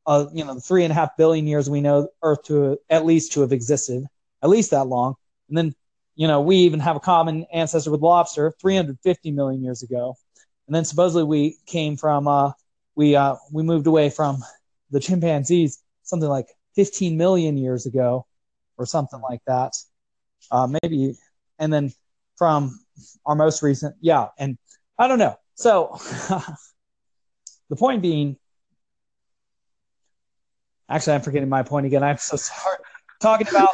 uh, you know, the three and a half billion years we know Earth to at least to have existed, at least that long. And then, you know, we even have a common ancestor with lobster three hundred fifty million years ago. And then supposedly we came from, uh, we, uh, we moved away from the chimpanzees something like fifteen million years ago or something like that. Uh, maybe. And then from our most recent, yeah, and I don't know. So the point being, actually, I'm forgetting my point again. I'm so sorry. Talking about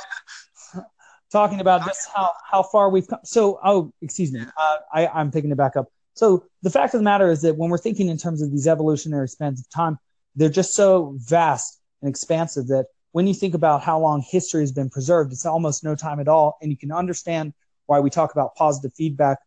talking about just how, how far we've come. So, oh, excuse me, uh, I, I'm picking it back up. So the fact of the matter is that when we're thinking in terms of these evolutionary spans of time, they're just so vast and expansive that when you think about how long history has been preserved, it's almost no time at all, and you can understand why we talk about positive feedback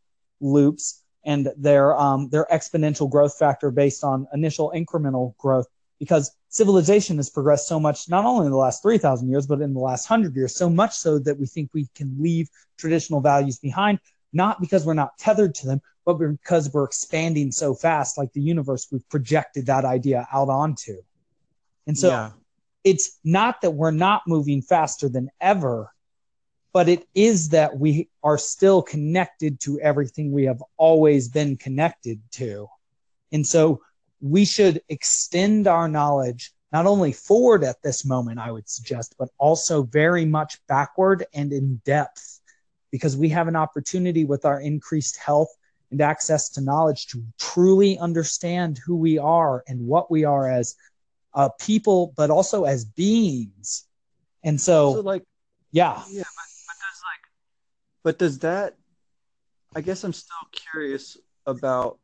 loops and their um, their exponential growth factor based on initial incremental growth, because civilization has progressed so much, not only in the last three thousand years, but in the last one hundred years, so much so that we think we can leave traditional values behind, not because we're not tethered to them, but because we're expanding so fast, like the universe, we've projected that idea out onto. And so yeah. It's not that we're not moving faster than ever, but it is that we are still connected to everything we have always been connected to. And so we should extend our knowledge, not only forward at this moment, I would suggest, but also very much backward and in depth, because we have an opportunity with our increased health and access to knowledge to truly understand who we are and what we are as uh, people, but also as beings. And so, so like, yeah. yeah. But does that, I guess I'm still curious about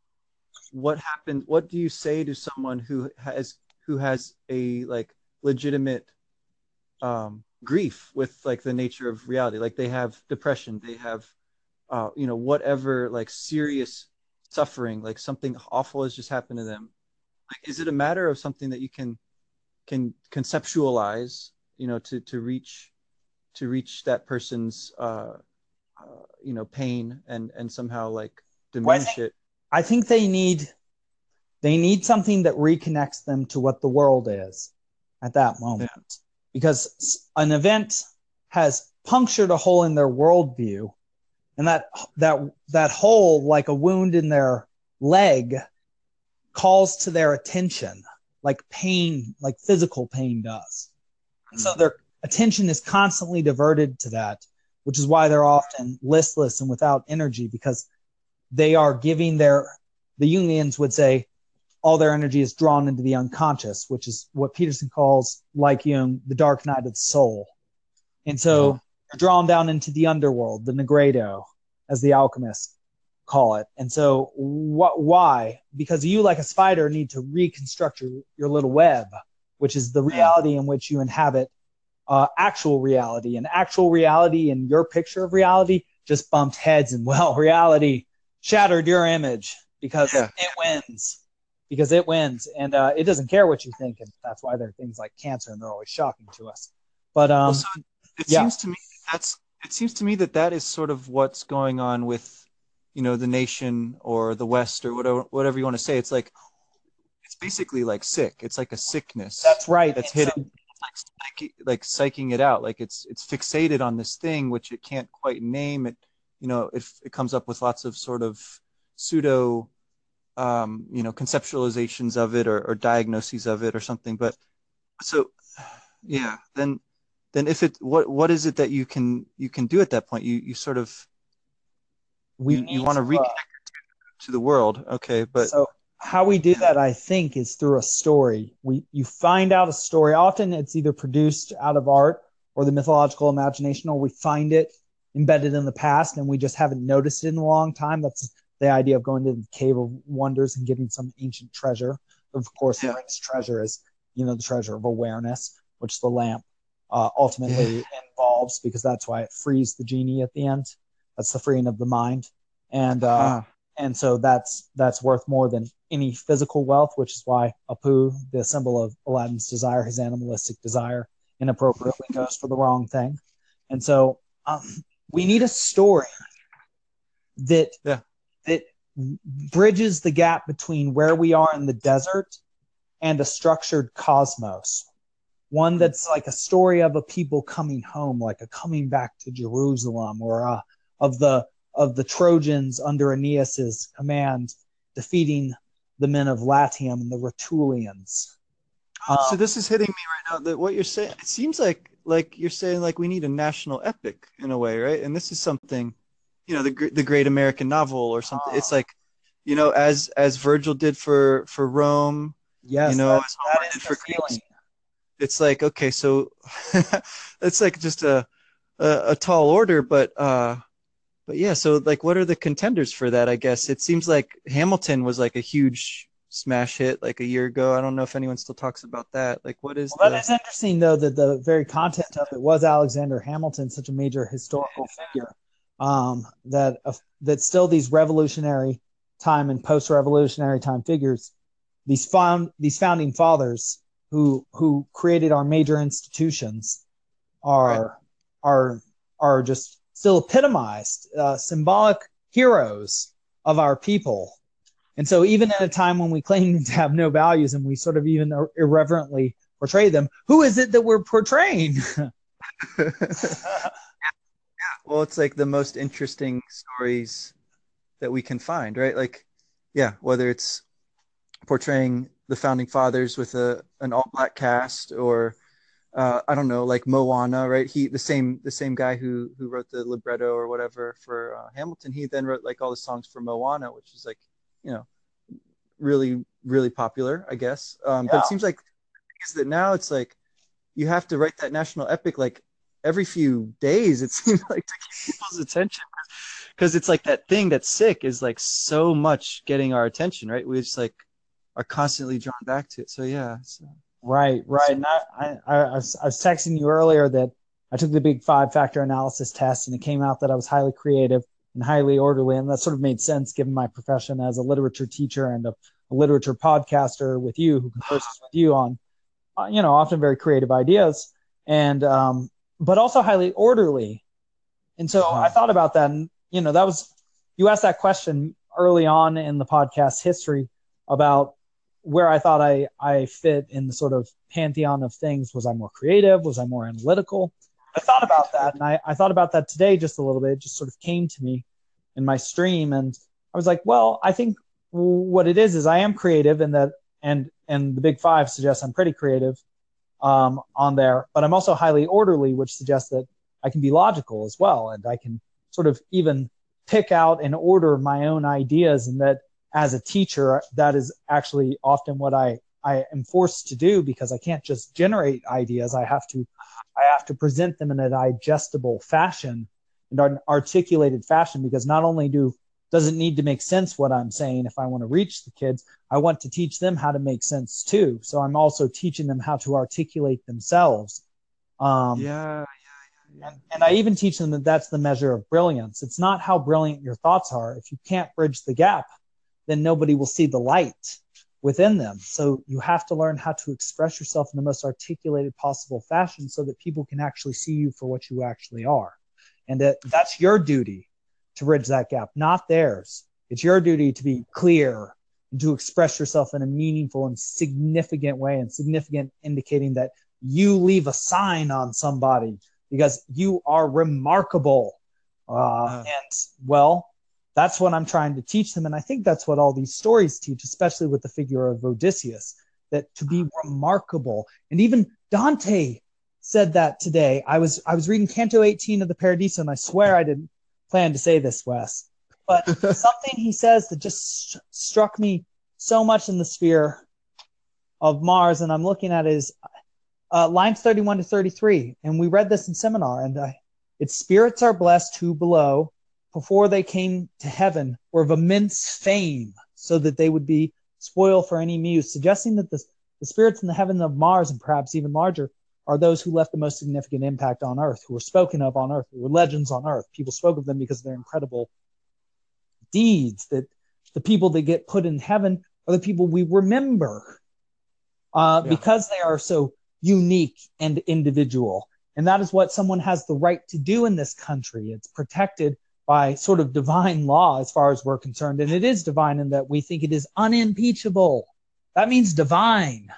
what happened. What do you say to someone who has, who has a like legitimate um, grief with like the nature of reality. Like they have depression, they have, uh, you know, whatever, like serious suffering, like something awful has just happened to them. Like, is it a matter of something that you can, can conceptualize, you know, to, to reach, to reach that person's, uh, uh, you know, pain and, and somehow like diminish well, I think, it? I think they need, they need something that reconnects them to what the world is at that moment. Yeah. Because an event has punctured a hole in their worldview, and that that that hole, like a wound in their leg, calls to their attention, like pain, like physical pain does. And so their attention is constantly diverted to that, which is why they're often listless and without energy, because they are giving their, the Jungians would say, all their energy is drawn into the unconscious, which is what Peterson calls, like Jung, the dark night of the soul. And so they're drawn down into the underworld, the negredo, as the alchemists call it. And so what? Why? Because you, like a spider, need to reconstruct your, your little web, which is the reality in which you inhabit uh, actual reality. And actual reality in your picture of reality just bumped heads, and, well, reality shattered your image because yeah. it wins. Because it wins, and uh, it doesn't care what you think, and that's why there are things like cancer, and they're always shocking to us. But um, well, so it yeah. seems to me that that's it seems to me that that is sort of what's going on with, you know, the nation or the West or whatever whatever you want to say. It's like it's basically like sick. It's like a sickness. That's right. That's and hidden. So, like, like psyching it out. Like it's it's fixated on this thing which it can't quite name. It you know it it comes up with lots of sort of pseudo. Um, you know, conceptualizations of it or, or diagnoses of it or something. But so, yeah, then, then if it, what, what is it that you can, you can do at that point? You, you sort of, we you, you want to reconnect uh, to the world. Okay. But so how we do that, I think, is through a story. We, you find out a story. Often it's either produced out of art or the mythological imagination, or we find it embedded in the past and we just haven't noticed it in a long time. That's the idea of going to the Cave of Wonders and getting some ancient treasure. Of course, yeah. the greatest treasure is, you know, the treasure of awareness, which the lamp uh, ultimately yeah. involves, because that's why it frees the genie at the end. That's the freeing of the mind, and uh, huh. and so that's that's worth more than any physical wealth, which is why Apu, the symbol of Aladdin's desire, his animalistic desire, inappropriately goes for the wrong thing. And so um, we need a story that. Yeah. That bridges the gap between where we are in the desert and a structured cosmos. One that's like a story of a people coming home, like a coming back to Jerusalem, or uh, of the of the Trojans under Aeneas's command defeating the men of Latium and the Rutulians. Um, so this is hitting me right now. That what you're saying, it seems like like you're saying like we need a national epic in a way, right? And this is something. You know, the the Great American Novel or something. Oh. It's like, you know, as as Virgil did for for Rome. Yes, you know, that, as Homer did for Greece. It's like, okay, so it's like just a, a a tall order, but uh, but yeah. So like, what are the contenders for that? I guess it seems like Hamilton was like a huge smash hit like a year ago. I don't know if anyone still talks about that. Like, what is? Well, the... that is interesting though. That the very content of it was Alexander Hamilton, such a major historical yeah. figure. Um, that uh, that still these revolutionary time and post-revolutionary time figures, these found these founding fathers who who created our major institutions, are right. are are just still epitomized uh, symbolic heroes of our people. And so even at a time when we claim to have no values and we sort of even ir- irreverently portray them, who is it that we're portraying? Well, it's like the most interesting stories that we can find, right? Like, yeah, whether it's portraying the founding fathers with a an all black cast, or uh, I don't know, like Moana, right? He the same the same guy who who wrote the libretto or whatever for uh, Hamilton. He then wrote like all the songs for Moana, which is like, you know, really really popular, I guess. Um, yeah. But it seems like is that now it's like you have to write that national epic, like. Every few days, it seems like, to keep people's attention, because it's like that thing that's sick is like so much getting our attention, right? We just like are constantly drawn back to it. So yeah, so. right, right. And I, I, I was, I was texting you earlier that I took the big five factor analysis test, and it came out that I was highly creative and highly orderly. And that sort of made sense given my profession as a literature teacher and a, a literature podcaster with you, who converses with you on, uh, you know, often very creative ideas, and, um, but also highly orderly. And so I thought about that, and, you know, that was, you asked that question early on in the podcast history about where I thought I, I fit in the sort of pantheon of things. Was I more creative? Was I more analytical? I thought about that. And I, I thought about that today just a little bit. It just sort of came to me in my stream. And I was like, well, I think what it is, is I am creative, and that, and, and the big five suggests I'm pretty creative um, on there, but I'm also highly orderly, which suggests that I can be logical as well. And I can sort of even pick out and order my own ideas. And that as a teacher, that is actually often what I, I am forced to do, because I can't just generate ideas. I have to, I have to present them in a digestible fashion and an articulated fashion, because not only do, does it need to make sense what I'm saying if I want to reach the kids, I want to teach them how to make sense too. So I'm also teaching them how to articulate themselves. Um, yeah. And, and I even teach them that that's the measure of brilliance. It's not how brilliant your thoughts are. If you can't bridge the gap, then nobody will see the light within them. So you have to learn how to express yourself in the most articulated possible fashion so that people can actually see you for what you actually are. And that, that's your duty to bridge that gap, not theirs. It's your duty to be clear and to express yourself in a meaningful and significant way, and significant indicating that you leave a sign on somebody, because you are remarkable. Uh, and, well, that's what I'm trying to teach them. And I think that's what all these stories teach, especially with the figure of Odysseus, that to be remarkable. And even Dante said that today. I was I was reading Canto eighteen of the Paradiso, and I swear I didn't plan to say this, Wes. But something he says that just st- struck me so much in the sphere of Mars, and I'm looking at is Uh, lines thirty-one to thirty-three, and we read this in seminar, and I, its spirits are blessed who below, before they came to heaven, were of immense fame, so that they would be spoil for any muse, suggesting that the, the spirits in the heaven of Mars, and perhaps even larger, are those who left the most significant impact on Earth, who were spoken of on Earth, who were legends on Earth. People spoke of them because of their incredible deeds, that the people that get put in heaven are the people we remember, uh, yeah. because they are so unique and individual. And that is what someone has the right to do in this country. It's protected by sort of divine law as far as we're concerned. And it is divine in that we think it is unimpeachable. That means divine.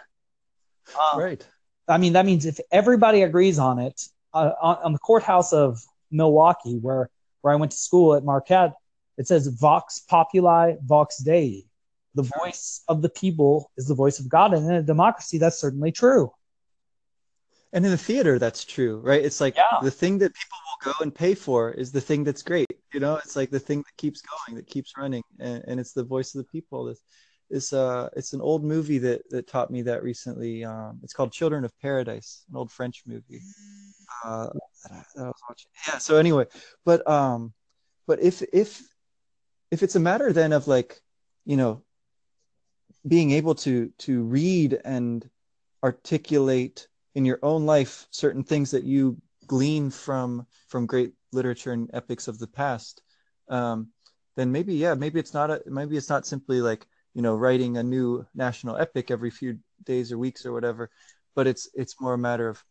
Um, right. I mean, that means if everybody agrees on it, uh, on, on the courthouse of Milwaukee, where, where I went to school at Marquette, it says vox populi, vox dei. The voice of the people is the voice of God. And in a democracy, that's certainly true. And in the theater, that's true, right? It's like yeah. the thing that people will go and pay for is the thing that's great. You know, it's like the thing that keeps going, that keeps running. And, and it's the voice of the people. This, this, uh, it's an old movie that, that taught me that recently. Um, it's called Children of Paradise, an old French movie uh, that, I, that I was watching. Yeah, so anyway, but um, but if if if it's a matter then of like, you know, being able to to read and articulate in your own life certain things that you glean from from great literature and epics of the past, um, then maybe yeah maybe it's not a, maybe it's not simply like, you know, writing a new national epic every few days or weeks or whatever, but it's it's more a matter of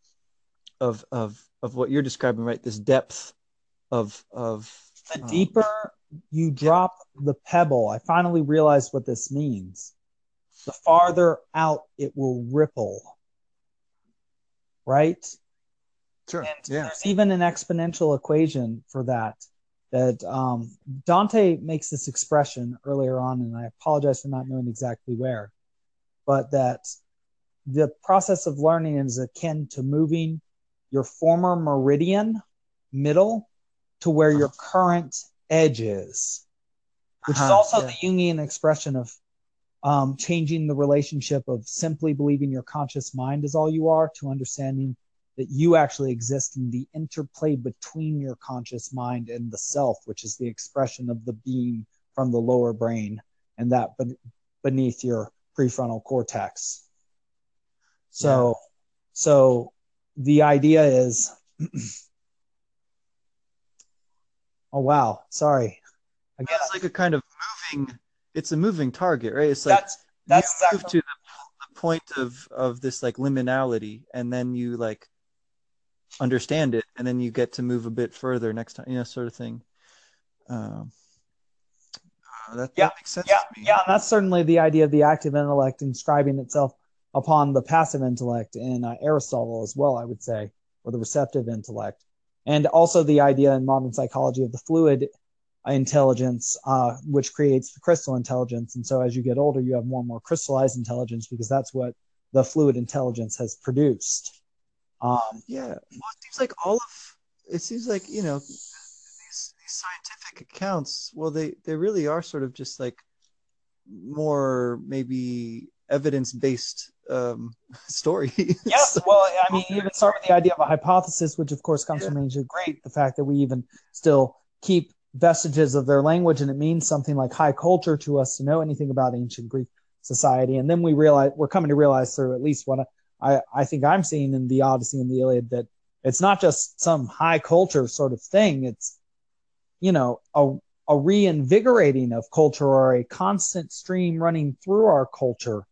of of of what you're describing, right? This depth of of the um, deeper you drop the pebble. I finally realized what this means. The farther out it will ripple. Right? Sure. And yeah. there's even an exponential equation for that, that um, Dante makes this expression earlier on, and I apologize for not knowing exactly where, but that the process of learning is akin to moving your former meridian, middle, to where your current edge is, which uh-huh, is also yeah. the Jungian expression of Um, changing the relationship of simply believing your conscious mind is all you are to understanding that you actually exist in the interplay between your conscious mind and the self, which is the expression of the being from the lower brain and that be- beneath your prefrontal cortex. So, yeah. so the idea is Oh, wow. Sorry. Again, well, it's like a kind of moving, it's a moving target, right? It's like that's, that's you exactly. move to the, the point of, of this like liminality, and then you like understand it, and then you get to move a bit further next time, you know, sort of thing. Um, uh, that, yeah. that makes sense yeah. to me. Yeah, and that's certainly the idea of the active intellect inscribing itself upon the passive intellect in uh, Aristotle as well, I would say, or the receptive intellect. And also the idea in modern psychology of the fluid intelligence, uh, which creates the crystal intelligence. And so as you get older, you have more and more crystallized intelligence, because that's what the fluid intelligence has produced. Um, yeah. Well, it seems like all of, it seems like, you know, these, these scientific accounts, well, they, they really are sort of just like more maybe evidence-based um story. Yes, well, I mean, even start with the idea of a hypothesis, which of course comes yeah. from ancient Greek, the fact that we even still keep vestiges of their language, and it means something like high culture to us to know anything about ancient Greek society. And then we realize, we're coming to realize through at least what I, I think I'm seeing in the Odyssey and the Iliad, that it's not just some high culture sort of thing. It's, you know, a, a reinvigorating of culture, or a constant stream running through our culture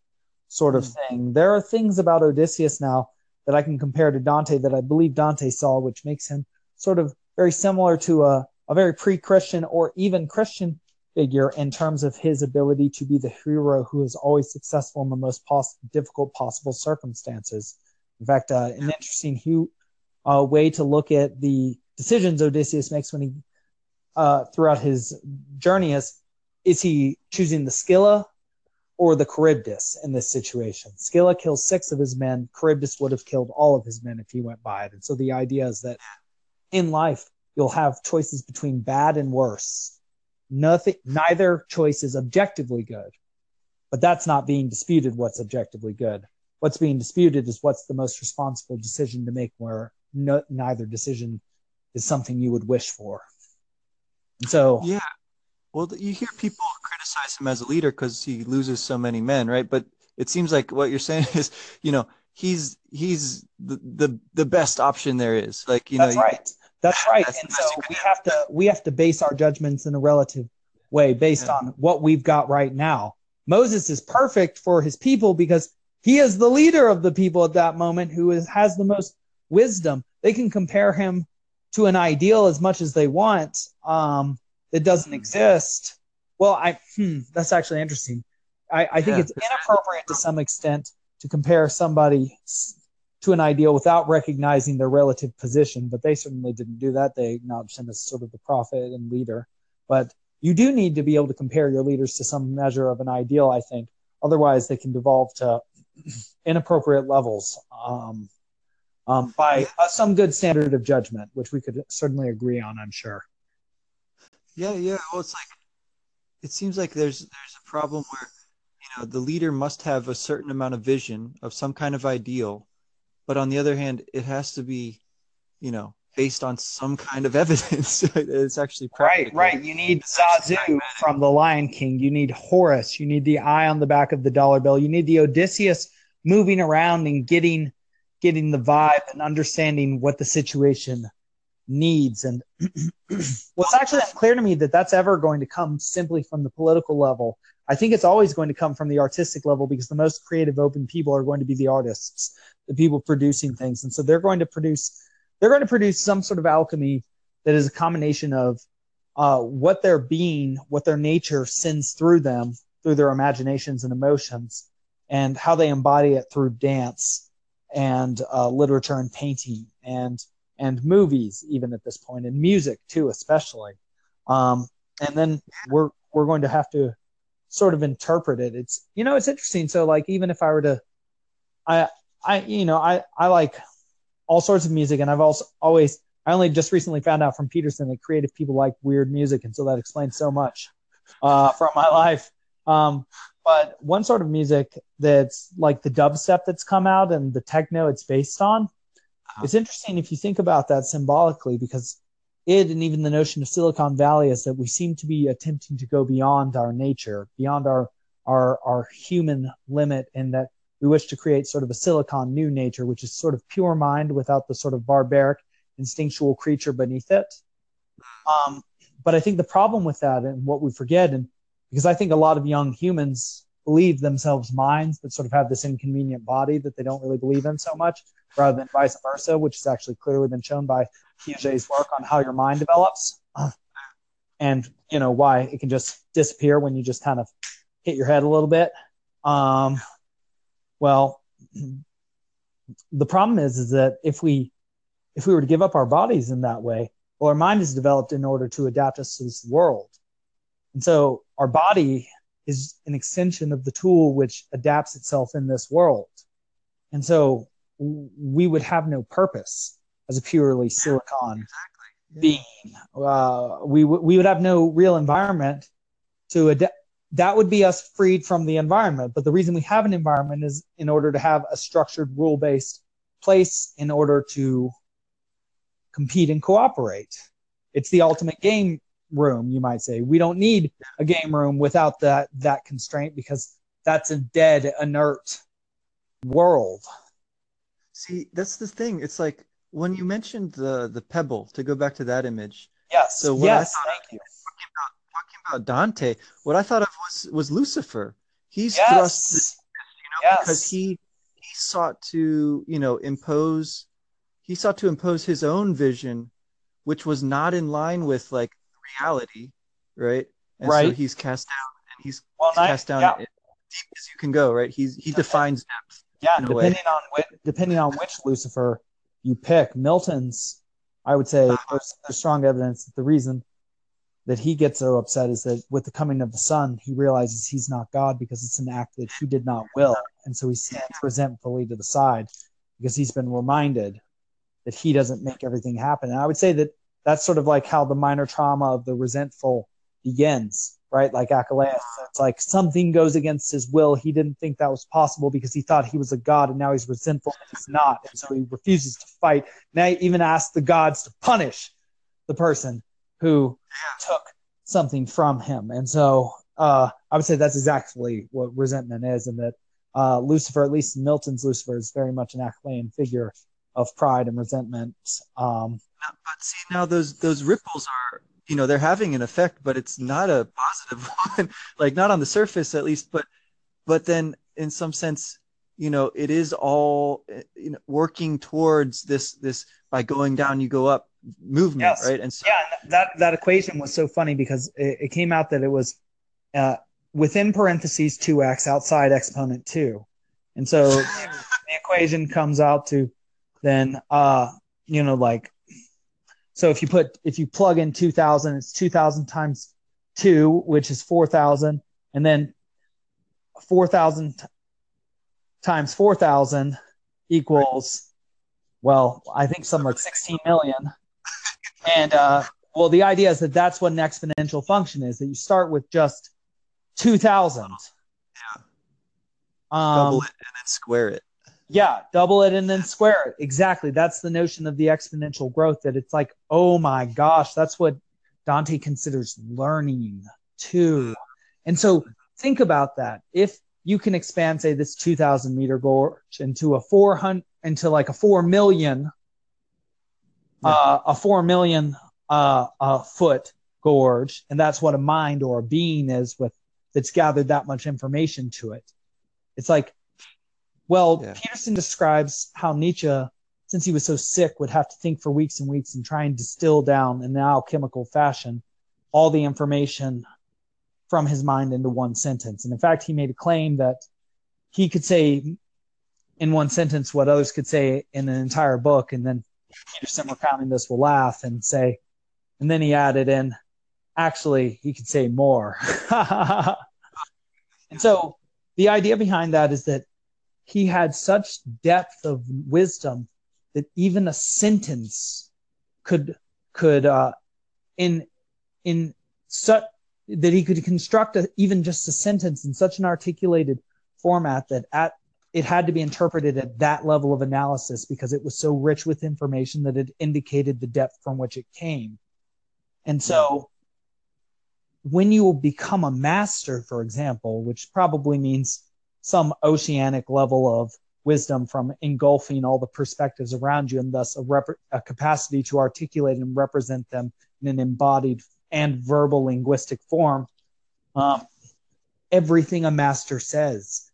sort of thing. There are things about Odysseus now that I can compare to Dante that I believe Dante saw, which makes him sort of very similar to a, a very pre-Christian or even Christian figure in terms of his ability to be the hero who is always successful in the most poss- difficult possible circumstances. In fact, uh, an interesting hu- uh, way to look at the decisions Odysseus makes when he uh, throughout his journey is, is he choosing the Scylla or the Charybdis in this situation? Scylla kills six of his men. Charybdis would have killed all of his men if he went by it. And so the idea is that in life, you'll have choices between bad and worse. Nothing, neither choice is objectively good, but that's not being disputed what's objectively good. What's being disputed is what's the most responsible decision to make, where no, neither decision is something you would wish for. And so... yeah. Well, you hear people criticize him as a leader because he loses so many men, right? But it seems like what you're saying is, you know, he's he's the the, the best option there is. Like, you that's know, right. You, that's right. That's right. And so we have. have to we have to base our judgments in a relative way based yeah. on what we've got right now. Moses is perfect for his people because he is the leader of the people at that moment, who is, has the most wisdom. They can compare him to an ideal as much as they want. Um, That doesn't exist. Well, I hmm, that's actually interesting. I, I think yeah. it's inappropriate to some extent to compare somebody to an ideal without recognizing their relative position, but they certainly didn't do that. They acknowledged him as sort of the prophet and leader. But you do need to be able to compare your leaders to some measure of an ideal, I think. Otherwise, they can devolve to inappropriate levels um, um, by uh, some good standard of judgment, which we could certainly agree on, I'm sure. Yeah, yeah. Well, it's like, it seems like there's there's a problem where, you know, the leader must have a certain amount of vision of some kind of ideal, but on the other hand, it has to be, you know, based on some kind of evidence. It's actually practical. Right, right. You need Zazu from the Lion King. You need Horus. You need the eye on the back of the dollar bill. You need the Odysseus moving around and getting getting the vibe and understanding what the situation needs. And what's actually unclear to me that that's ever going to come simply from the political level. I think it's always going to come from the artistic level, because the most creative open people are going to be the artists, the people producing things. And so they're going to produce, they're going to produce some sort of alchemy that is a combination of uh, what their being, what their nature sends through them, through their imaginations and emotions, and how they embody it through dance and uh, literature and painting and and movies, even at this point, and music too, especially. Um, and then we're we're going to have to sort of interpret it. It's, you know, it's interesting. So like, even if I were to, I I you know I I like all sorts of music, and I've also always I only just recently found out from Peterson that creative people like weird music, and so that explains so much uh, from my life. Um, but one sort of music that's like the dubstep that's come out and the techno it's based on. It's interesting if you think about that symbolically, because it, and even the notion of Silicon Valley, is that we seem to be attempting to go beyond our nature, beyond our our our human limit, and that we wish to create sort of a Silicon new nature, which is sort of pure mind without the sort of barbaric instinctual creature beneath it. Um, but I think the problem with that and what we forget, and because I think a lot of young humans believe themselves minds, but sort of have this inconvenient body that they don't really believe in so much, rather than vice versa, which has actually clearly been shown by Piaget's work on how your mind develops, and you know why it can just disappear when you just kind of hit your head a little bit. Um, well, the problem is, is that if we if we were to give up our bodies in that way, well, our mind is developed in order to adapt us to this world, and so our body is an extension of the tool which adapts itself in this world, and so we would have no purpose as a purely silicon yeah, exactly. being. Uh, we w- we would have no real environment to adapt. That would be us freed from the environment. But the reason we have an environment is in order to have a structured, rule-based place in order to compete and cooperate. It's the ultimate game room, you might say. We don't need a game room without that that constraint, because that's a dead, inert world. See, that's the thing. It's like when you mentioned the the pebble, to go back to that image. Yes, so what yes, I thought thank you. About talking about Dante, what I thought of was was Lucifer. He's yes. thrust this, you know, yes. because he he sought to, you know, impose he sought to impose his own vision, which was not in line with like reality, right? And right. so he's cast down, and he's, well, he's I, cast down yeah. as deep as you can go, right? He's he okay. defines depth. Yeah, depending way. on which, depending on which Lucifer you pick, Milton's, I would say, there's, there's strong evidence that the reason that he gets so upset is that with the coming of the sun, he realizes he's not God because it's an act that he did not will, and so he stands resentfully to the side because he's been reminded that he doesn't make everything happen. And I would say that that's sort of like how the minor trauma of the resentful begins, right? Like Achilles, it's like something goes against his will. He didn't think that was possible because he thought he was a god, and now he's resentful that he's not. And so he refuses to fight. Now he even asks the gods to punish the person who took something from him. And so uh, I would say that's exactly what resentment is, and that uh, Lucifer, at least Milton's Lucifer, is very much an Achillean figure of pride and resentment. Um, but see, now those those ripples are, you know, they're having an effect, but it's not a positive one, like not on the surface at least, but but then in some sense, you know, it is all, you know, working towards this this by going down you go up movement, yes. right? And so yeah, that that equation was so funny because it, it came out that it was uh, within parentheses two x outside exponent two, and so the equation comes out to then uh, you know, like, so if you put if you plug in two thousand, it's two thousand times two, which is four thousand, and then four thousand t- times four thousand equals, well, I think something like sixteen million. And, uh, well, the idea is that that's what an exponential function is, that you start with just two thousand. Yeah. Um, double it and then square it. Yeah, double it and then square it. Exactly. That's the notion of the exponential growth, that it's like, oh my gosh, that's what Dante considers learning too. And so think about that. If you can expand, say, this two thousand meter gorge into a four hundred, into like a four million, yeah. uh, a four million uh, uh, foot gorge, and that's what a mind or a being is with that's gathered that much information to it. It's like, Well, yeah. Peterson describes how Nietzsche, since he was so sick, would have to think for weeks and weeks and try and distill down in an alchemical fashion all the information from his mind into one sentence. And in fact, he made a claim that he could say in one sentence what others could say in an entire book. And then Peterson, recounting this, will laugh and say, and then he added in, actually, he could say more. And so the idea behind that is that he had such depth of wisdom that even a sentence could could uh, in in such that he could construct a, even just a sentence in such an articulated format that at it had to be interpreted at that level of analysis because it was so rich with information that it indicated the depth from which it came. And so when you will become a master, for example, which probably means some oceanic level of wisdom from engulfing all the perspectives around you, and thus a, rep- a capacity to articulate and represent them in an embodied and verbal linguistic form. Um, everything a master says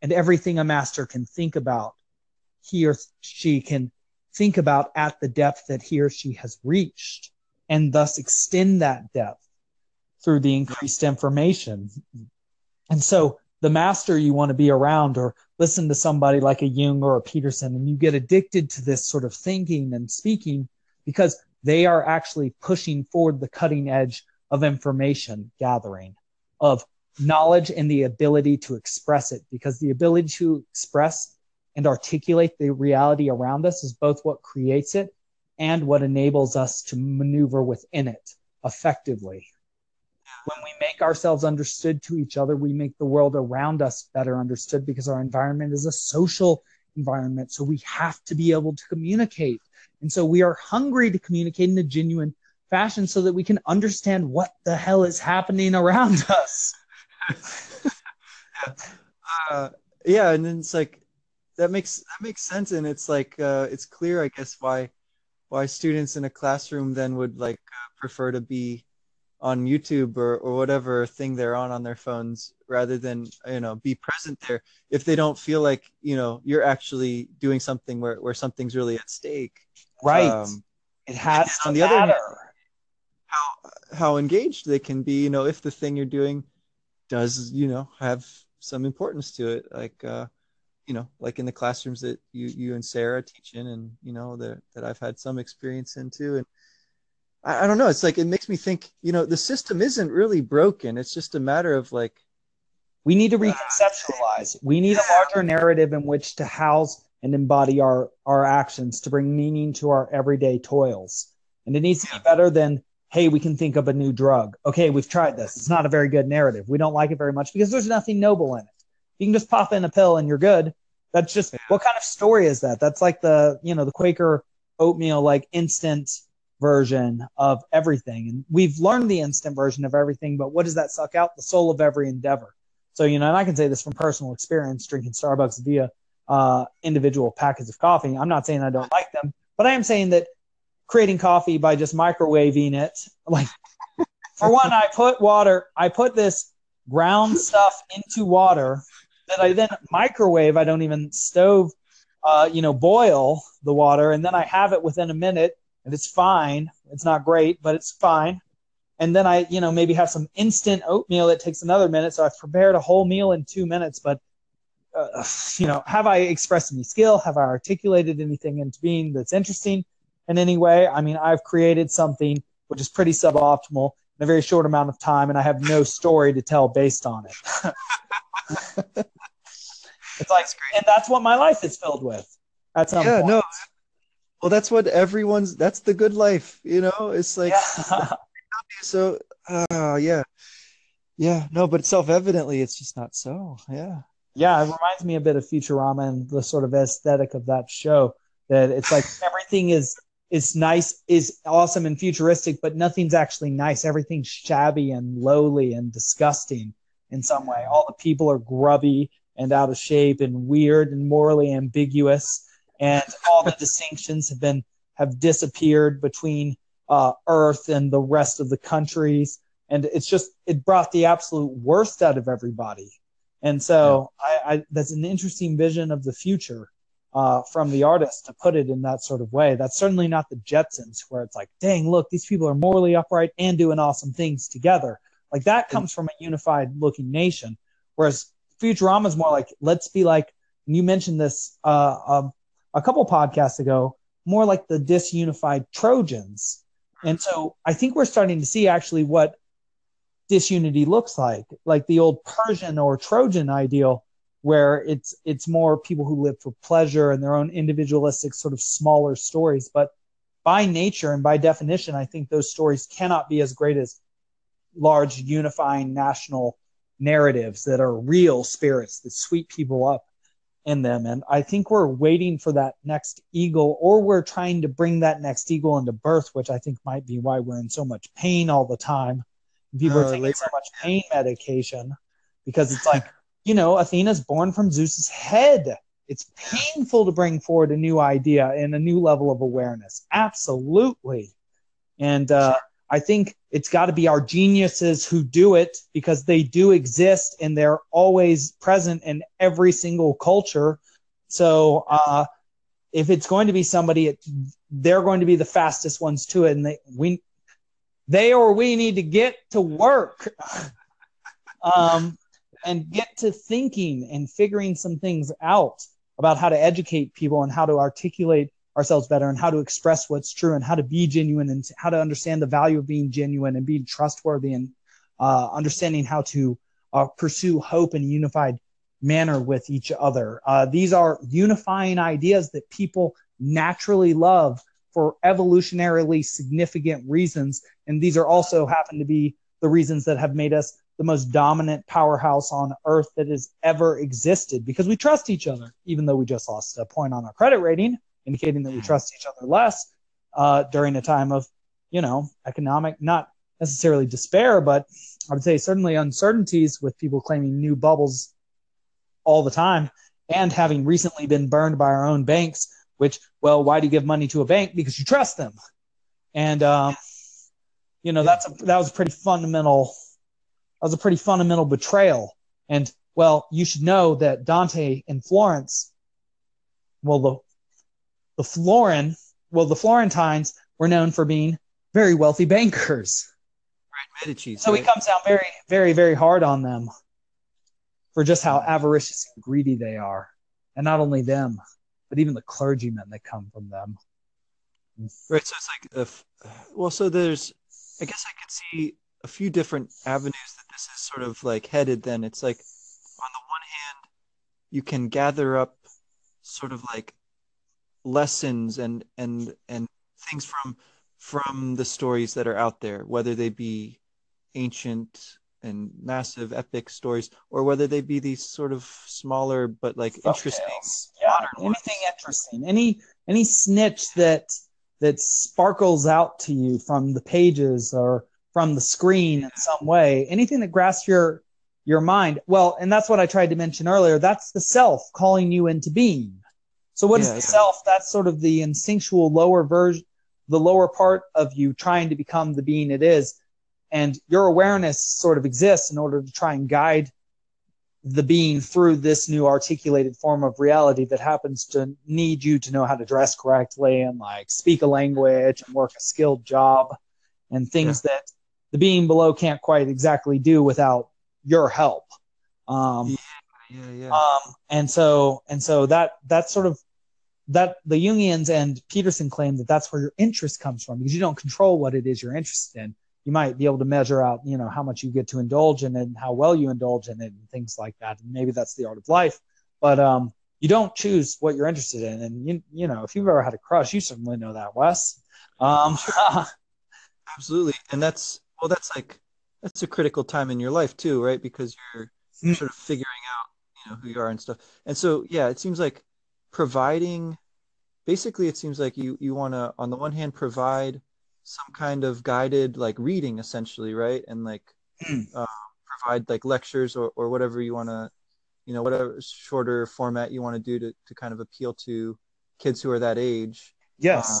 and everything a master can think about, he or she can think about at the depth that he or she has reached, and thus extend that depth through the increased information. And so the master you want to be around, or listen to somebody like a Jung or a Peterson, and you get addicted to this sort of thinking and speaking because they are actually pushing forward the cutting edge of information gathering, of knowledge, and the ability to express it, because the ability to express and articulate the reality around us is both what creates it and what enables us to maneuver within it effectively. When we make ourselves understood to each other, we make the world around us better understood, because our environment is a social environment. So we have to be able to communicate. And so we are hungry to communicate in a genuine fashion so that we can understand what the hell is happening around us. uh, yeah. And then it's like, that makes, that makes sense. And it's like, uh, it's clear, I guess, why, why students in a classroom then would like uh, prefer to be on YouTube or, or whatever thing they're on on their phones, rather than, you know, be present there, if they don't feel like, you know, you're actually doing something where, where something's really at stake. Right. Um, it has to on the matter. Other hand, how, how engaged they can be, you know, if the thing you're doing does, you know, have some importance to it. Like, uh, you know, like in the classrooms that you, you and Sarah teach in, and, you know, the, that I've had some experience in too. And, I don't know. It's like, it makes me think, you know, the system isn't really broken. It's just a matter of like, we need to reconceptualize. We need a larger narrative in which to house and embody our, our actions, to bring meaning to our everyday toils. And it needs to be better than, hey, we can think of a new drug. Okay, we've tried this. It's not a very good narrative. We don't like it very much because there's nothing noble in it. You can just pop in a pill and you're good. That's just, what kind of story is that? That's like the, you know, the Quaker oatmeal, like instant version of everything. And we've learned the instant version of everything, but what does that suck out? The soul of every endeavor. So, you know, and I can say this from personal experience, drinking Starbucks via uh, individual packets of coffee. I'm not saying I don't like them, but I am saying that creating coffee by just microwaving it, like, for one, I put water, I put this ground stuff into water that I then microwave. I don't even stove, uh, you know, boil the water. And then I have it within a minute. And it's fine. It's not great, but it's fine. And then I, you know, maybe have some instant oatmeal that takes another minute. So I've prepared a whole meal in two minutes. But, uh, you know, have I expressed any skill? Have I articulated anything into being that's interesting in any way? I mean, I've created something which is pretty suboptimal in a very short amount of time, and I have no story to tell based on it. It's like, that's great. And that's what my life is filled with at some yeah, point. No. Well, that's what everyone's, that's the good life, you know, it's like, yeah. so, uh, yeah, yeah, no, but self-evidently, it's just not so, yeah. Yeah, it reminds me a bit of Futurama and the sort of aesthetic of that show, that it's like, everything is, is nice, is awesome and futuristic, but nothing's actually nice. Everything's shabby and lowly and disgusting in some way. All the people are grubby and out of shape and weird and morally ambiguous. And all the distinctions have been have disappeared between uh, Earth and the rest of the countries, and it's just it brought the absolute worst out of everybody. And so, yeah. I, I, that's an interesting vision of the future uh, from the artist to put it in that sort of way. That's certainly not the Jetsons, where it's like, dang, look, these people are morally upright and doing awesome things together. Like that comes from a unified-looking nation, whereas Futurama is more like, let's be like. And you mentioned this. Uh, um, a couple podcasts ago, more like the disunified Trojans. And so I think we're starting to see actually what disunity looks like, like the old Persian or Trojan ideal, where it's it's more people who live for pleasure and their own individualistic sort of smaller stories. But by nature and by definition, I think those stories cannot be as great as large unifying national narratives that are real spirits that sweep people up in them. And I think we're waiting for that next eagle, or we're trying to bring that next eagle into birth, which I think might be why we're in so much pain all the time. People uh, are taking labor. So much pain medication, because it's like, you know, Athena's born from Zeus's head. It's painful to bring forward a new idea and a new level of awareness. Absolutely. And uh, I think it's got to be our geniuses who do it, because they do exist and they're always present in every single culture. So uh, if it's going to be somebody, it, they're going to be the fastest ones to it. And they, we, they or we need to get to work. um, and get to thinking and figuring some things out about how to educate people and how to articulate ourselves better and how to express what's true and how to be genuine and how to understand the value of being genuine and being trustworthy and uh, understanding how to uh, pursue hope in a unified manner with each other. Uh, these are unifying ideas that people naturally love for evolutionarily significant reasons. And these are also happen to be the reasons that have made us the most dominant powerhouse on earth that has ever existed, because we trust each other, even though we just lost a point on our credit rating, indicating that we trust each other less uh, during a time of, you know, economic, not necessarily despair, but I would say certainly uncertainties, with people claiming new bubbles all the time and having recently been burned by our own banks, which, well, why do you give money to a bank? Because you trust them. And, um, you know, that's a, that was a pretty fundamental That was a pretty fundamental betrayal. And, well, you should know that Dante in Florence, well, the the Florin, well, the Florentines were known for being very wealthy bankers. Right, Medici. So right? He comes down very, very, very hard on them for just how avaricious and greedy they are. And not only them, but even the clergymen that come from them. Right, so it's like, a, well, so there's, I guess I could see a few different avenues that this is sort of like headed. Then it's like, on the one hand, you can gather up sort of like lessons and and and things from from the stories that are out there, whether they be ancient and massive epic stories, or whether they be these sort of smaller but like interesting, yeah, modern anything ones. Interesting, any any snitch that that sparkles out to you from the pages or from the screen in some way, anything that grasps your your mind. Well, and that's what I tried to mention earlier. That's the self calling you into being. So what yeah, is the yeah. self? That's sort of the instinctual lower version, the lower part of you trying to become the being it is. And your awareness sort of exists in order to try and guide the being through this new articulated form of reality that happens to need you to know how to dress correctly and like speak a language and work a skilled job and things yeah. that the being below can't quite exactly do without your help. Um, yeah, yeah, yeah. Um, and so, and so that, that's sort of that the Jungians and Peterson claim that that's where your interest comes from, because you don't control what it is you're interested in. You might be able to measure out, you know, how much you get to indulge in it and how well you indulge in it and things like that. And maybe that's the art of life, but um, you don't choose what you're interested in. And you, you know, if you've ever had a crush, you certainly know that, Wes. Um, Absolutely. And that's, Well, that's like that's a critical time in your life too, right? Because you're mm. sort of figuring out, you know, who you are and stuff. And so, yeah, it seems like providing. Basically, it seems like you you want to, on the one hand, provide some kind of guided like reading, essentially, right? And like mm. uh, provide like lectures or or whatever you want to, you know, whatever shorter format you want to do to to kind of appeal to kids who are that age. Yes. Um,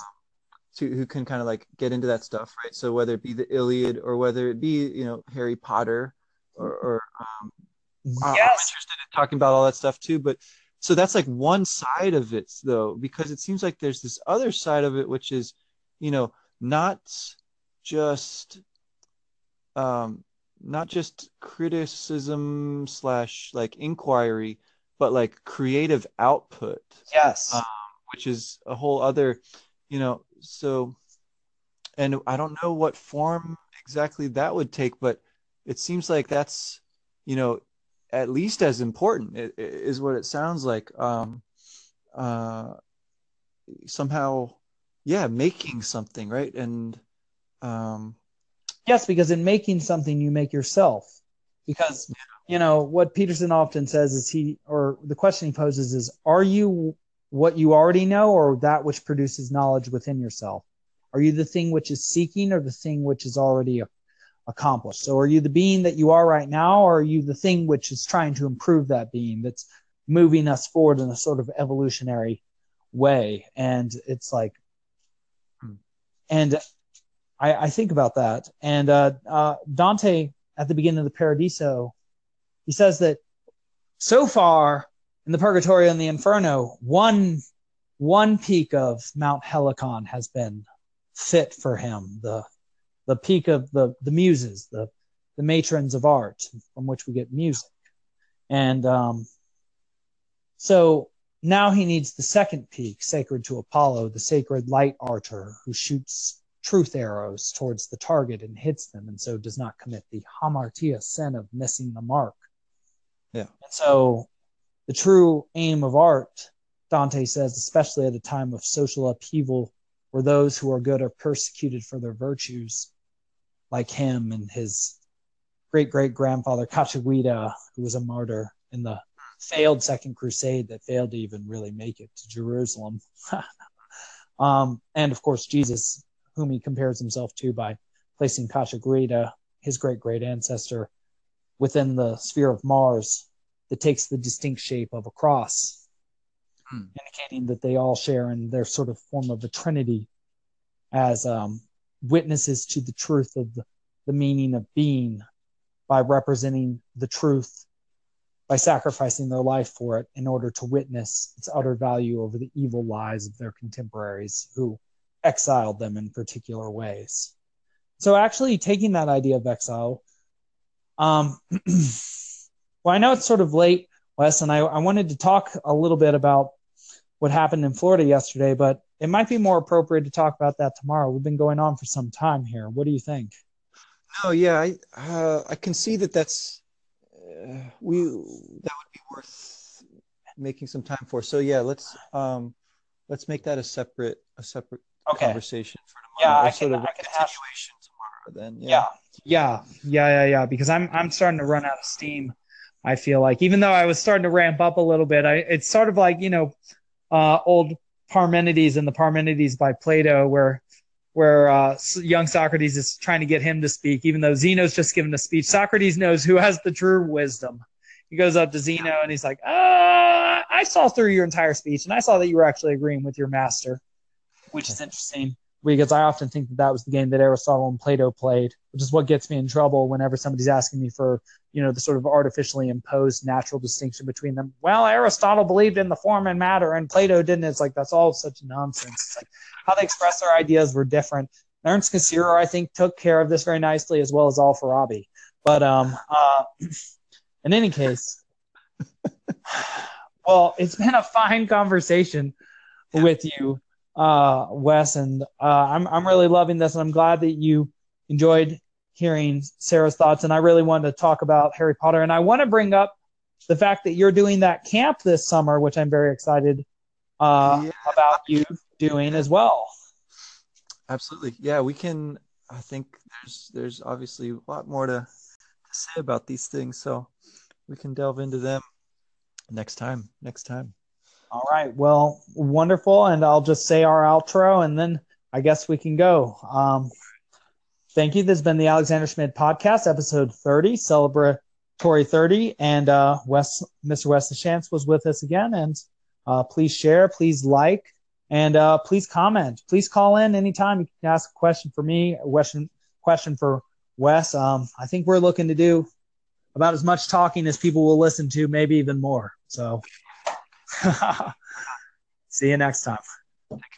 To, who can kind of like get into that stuff, right? So whether it be the Iliad or whether it be, you know, Harry Potter or, or um, yes. I'm interested in talking about all that stuff too. But so that's like one side of it though, because it seems like there's this other side of it, which is, you know, not just, um, not just criticism slash like inquiry, but like creative output. Yes. Um, which is a whole other, you know, so, and I don't know what form exactly that would take, but it seems like that's, you know, at least as important, it, it is what it sounds like. Um, uh, somehow, yeah, making something, right? And um, yes, because in making something, you make yourself. Because, yeah. you know, what Peterson often says is he, or the question he poses is, are you what you already know, or that which produces knowledge within yourself? Are you the thing which is seeking, or the thing which is already accomplished? So are you the being that you are right now, or are you the thing which is trying to improve that being, that's moving us forward in a sort of evolutionary way. And it's like, and I, I think about that. And uh, uh, Dante, at the beginning of the Paradiso, he says that so far in the Purgatorio and the Inferno, one one peak of Mount Helicon has been fit for him, the the peak of the the muses, the the matrons of art, from which we get music. And um, so now he needs the second peak, sacred to Apollo, the sacred light archer who shoots truth arrows towards the target and hits them, and so does not commit the hamartia sin of missing the mark. Yeah. And so the true aim of art, Dante says, especially at a time of social upheaval where those who are good are persecuted for their virtues, like him and his great-great-grandfather Cacciaguida, who was a martyr in the failed Second Crusade that failed to even really make it to Jerusalem. um, and, of course, Jesus, whom he compares himself to by placing Cacciaguida, his great-great-ancestor, within the sphere of Mars that takes the distinct shape of a cross, hmm. indicating that they all share in their sort of form of a trinity as um, witnesses to the truth of the, the meaning of being by representing the truth, by sacrificing their life for it in order to witness its utter value over the evil lies of their contemporaries who exiled them in particular ways. So actually taking that idea of exile, um, well, I know it's sort of late, Wes, and I, I wanted to talk a little bit about what happened in Florida yesterday, but it might be more appropriate to talk about that tomorrow. We've been going on for some time here. What do you think? No, yeah, I uh, I can see that that's uh, we that would be worth making some time for. So yeah, let's um, let's make that a separate a separate okay. conversation for tomorrow. Yeah, I can, sort of I a can continuation have... tomorrow. Then yeah. yeah, yeah, yeah, yeah, yeah. Because I'm I'm starting to run out of steam. I feel like, even though I was starting to ramp up a little bit, I it's sort of like, you know, uh, old Parmenides and the Parmenides by Plato, where. where uh, young Socrates is trying to get him to speak, even though Zeno's just given a speech. Socrates knows who has the true wisdom. He goes up to Zeno and he's like, ah, I saw through your entire speech, and I saw that you were actually agreeing with your master, which is interesting because I often think that that was the game that Aristotle and Plato played, which is what gets me in trouble whenever somebody's asking me for, you know, the sort of artificially imposed natural distinction between them. Well, Aristotle believed in the form and matter, and Plato didn't. It's like, that's all such nonsense. It's like, how they express their ideas were different. Ernst Cassirer, I think, took care of this very nicely, as well as Al-Farabi. But um, uh, in any case, well, it's been a fine conversation with you, uh, Wes, and uh, I'm I'm really loving this, and I'm glad that you enjoyed hearing Sarah's thoughts. And I really wanted to talk about Harry Potter, and I want to bring up the fact that you're doing that camp this summer, which I'm very excited uh, yeah. about you doing as well. Absolutely. Yeah, we can, I think there's, there's obviously a lot more to, to say about these things. So we can delve into them next time, next time. All right. Well, wonderful. And I'll just say our outro, and then I guess we can go. Um, Thank you. This has been the Alexander Schmidt Podcast, episode thirty, celebratory thirty. And uh, Wes, Mister Wesley Shantz was with us again. And uh, please share, please like, and uh, please comment. Please call in anytime. You can ask a question for me, a question, question for Wes. Um, I think we're looking to do about as much talking as people will listen to, maybe even more. So see you next time.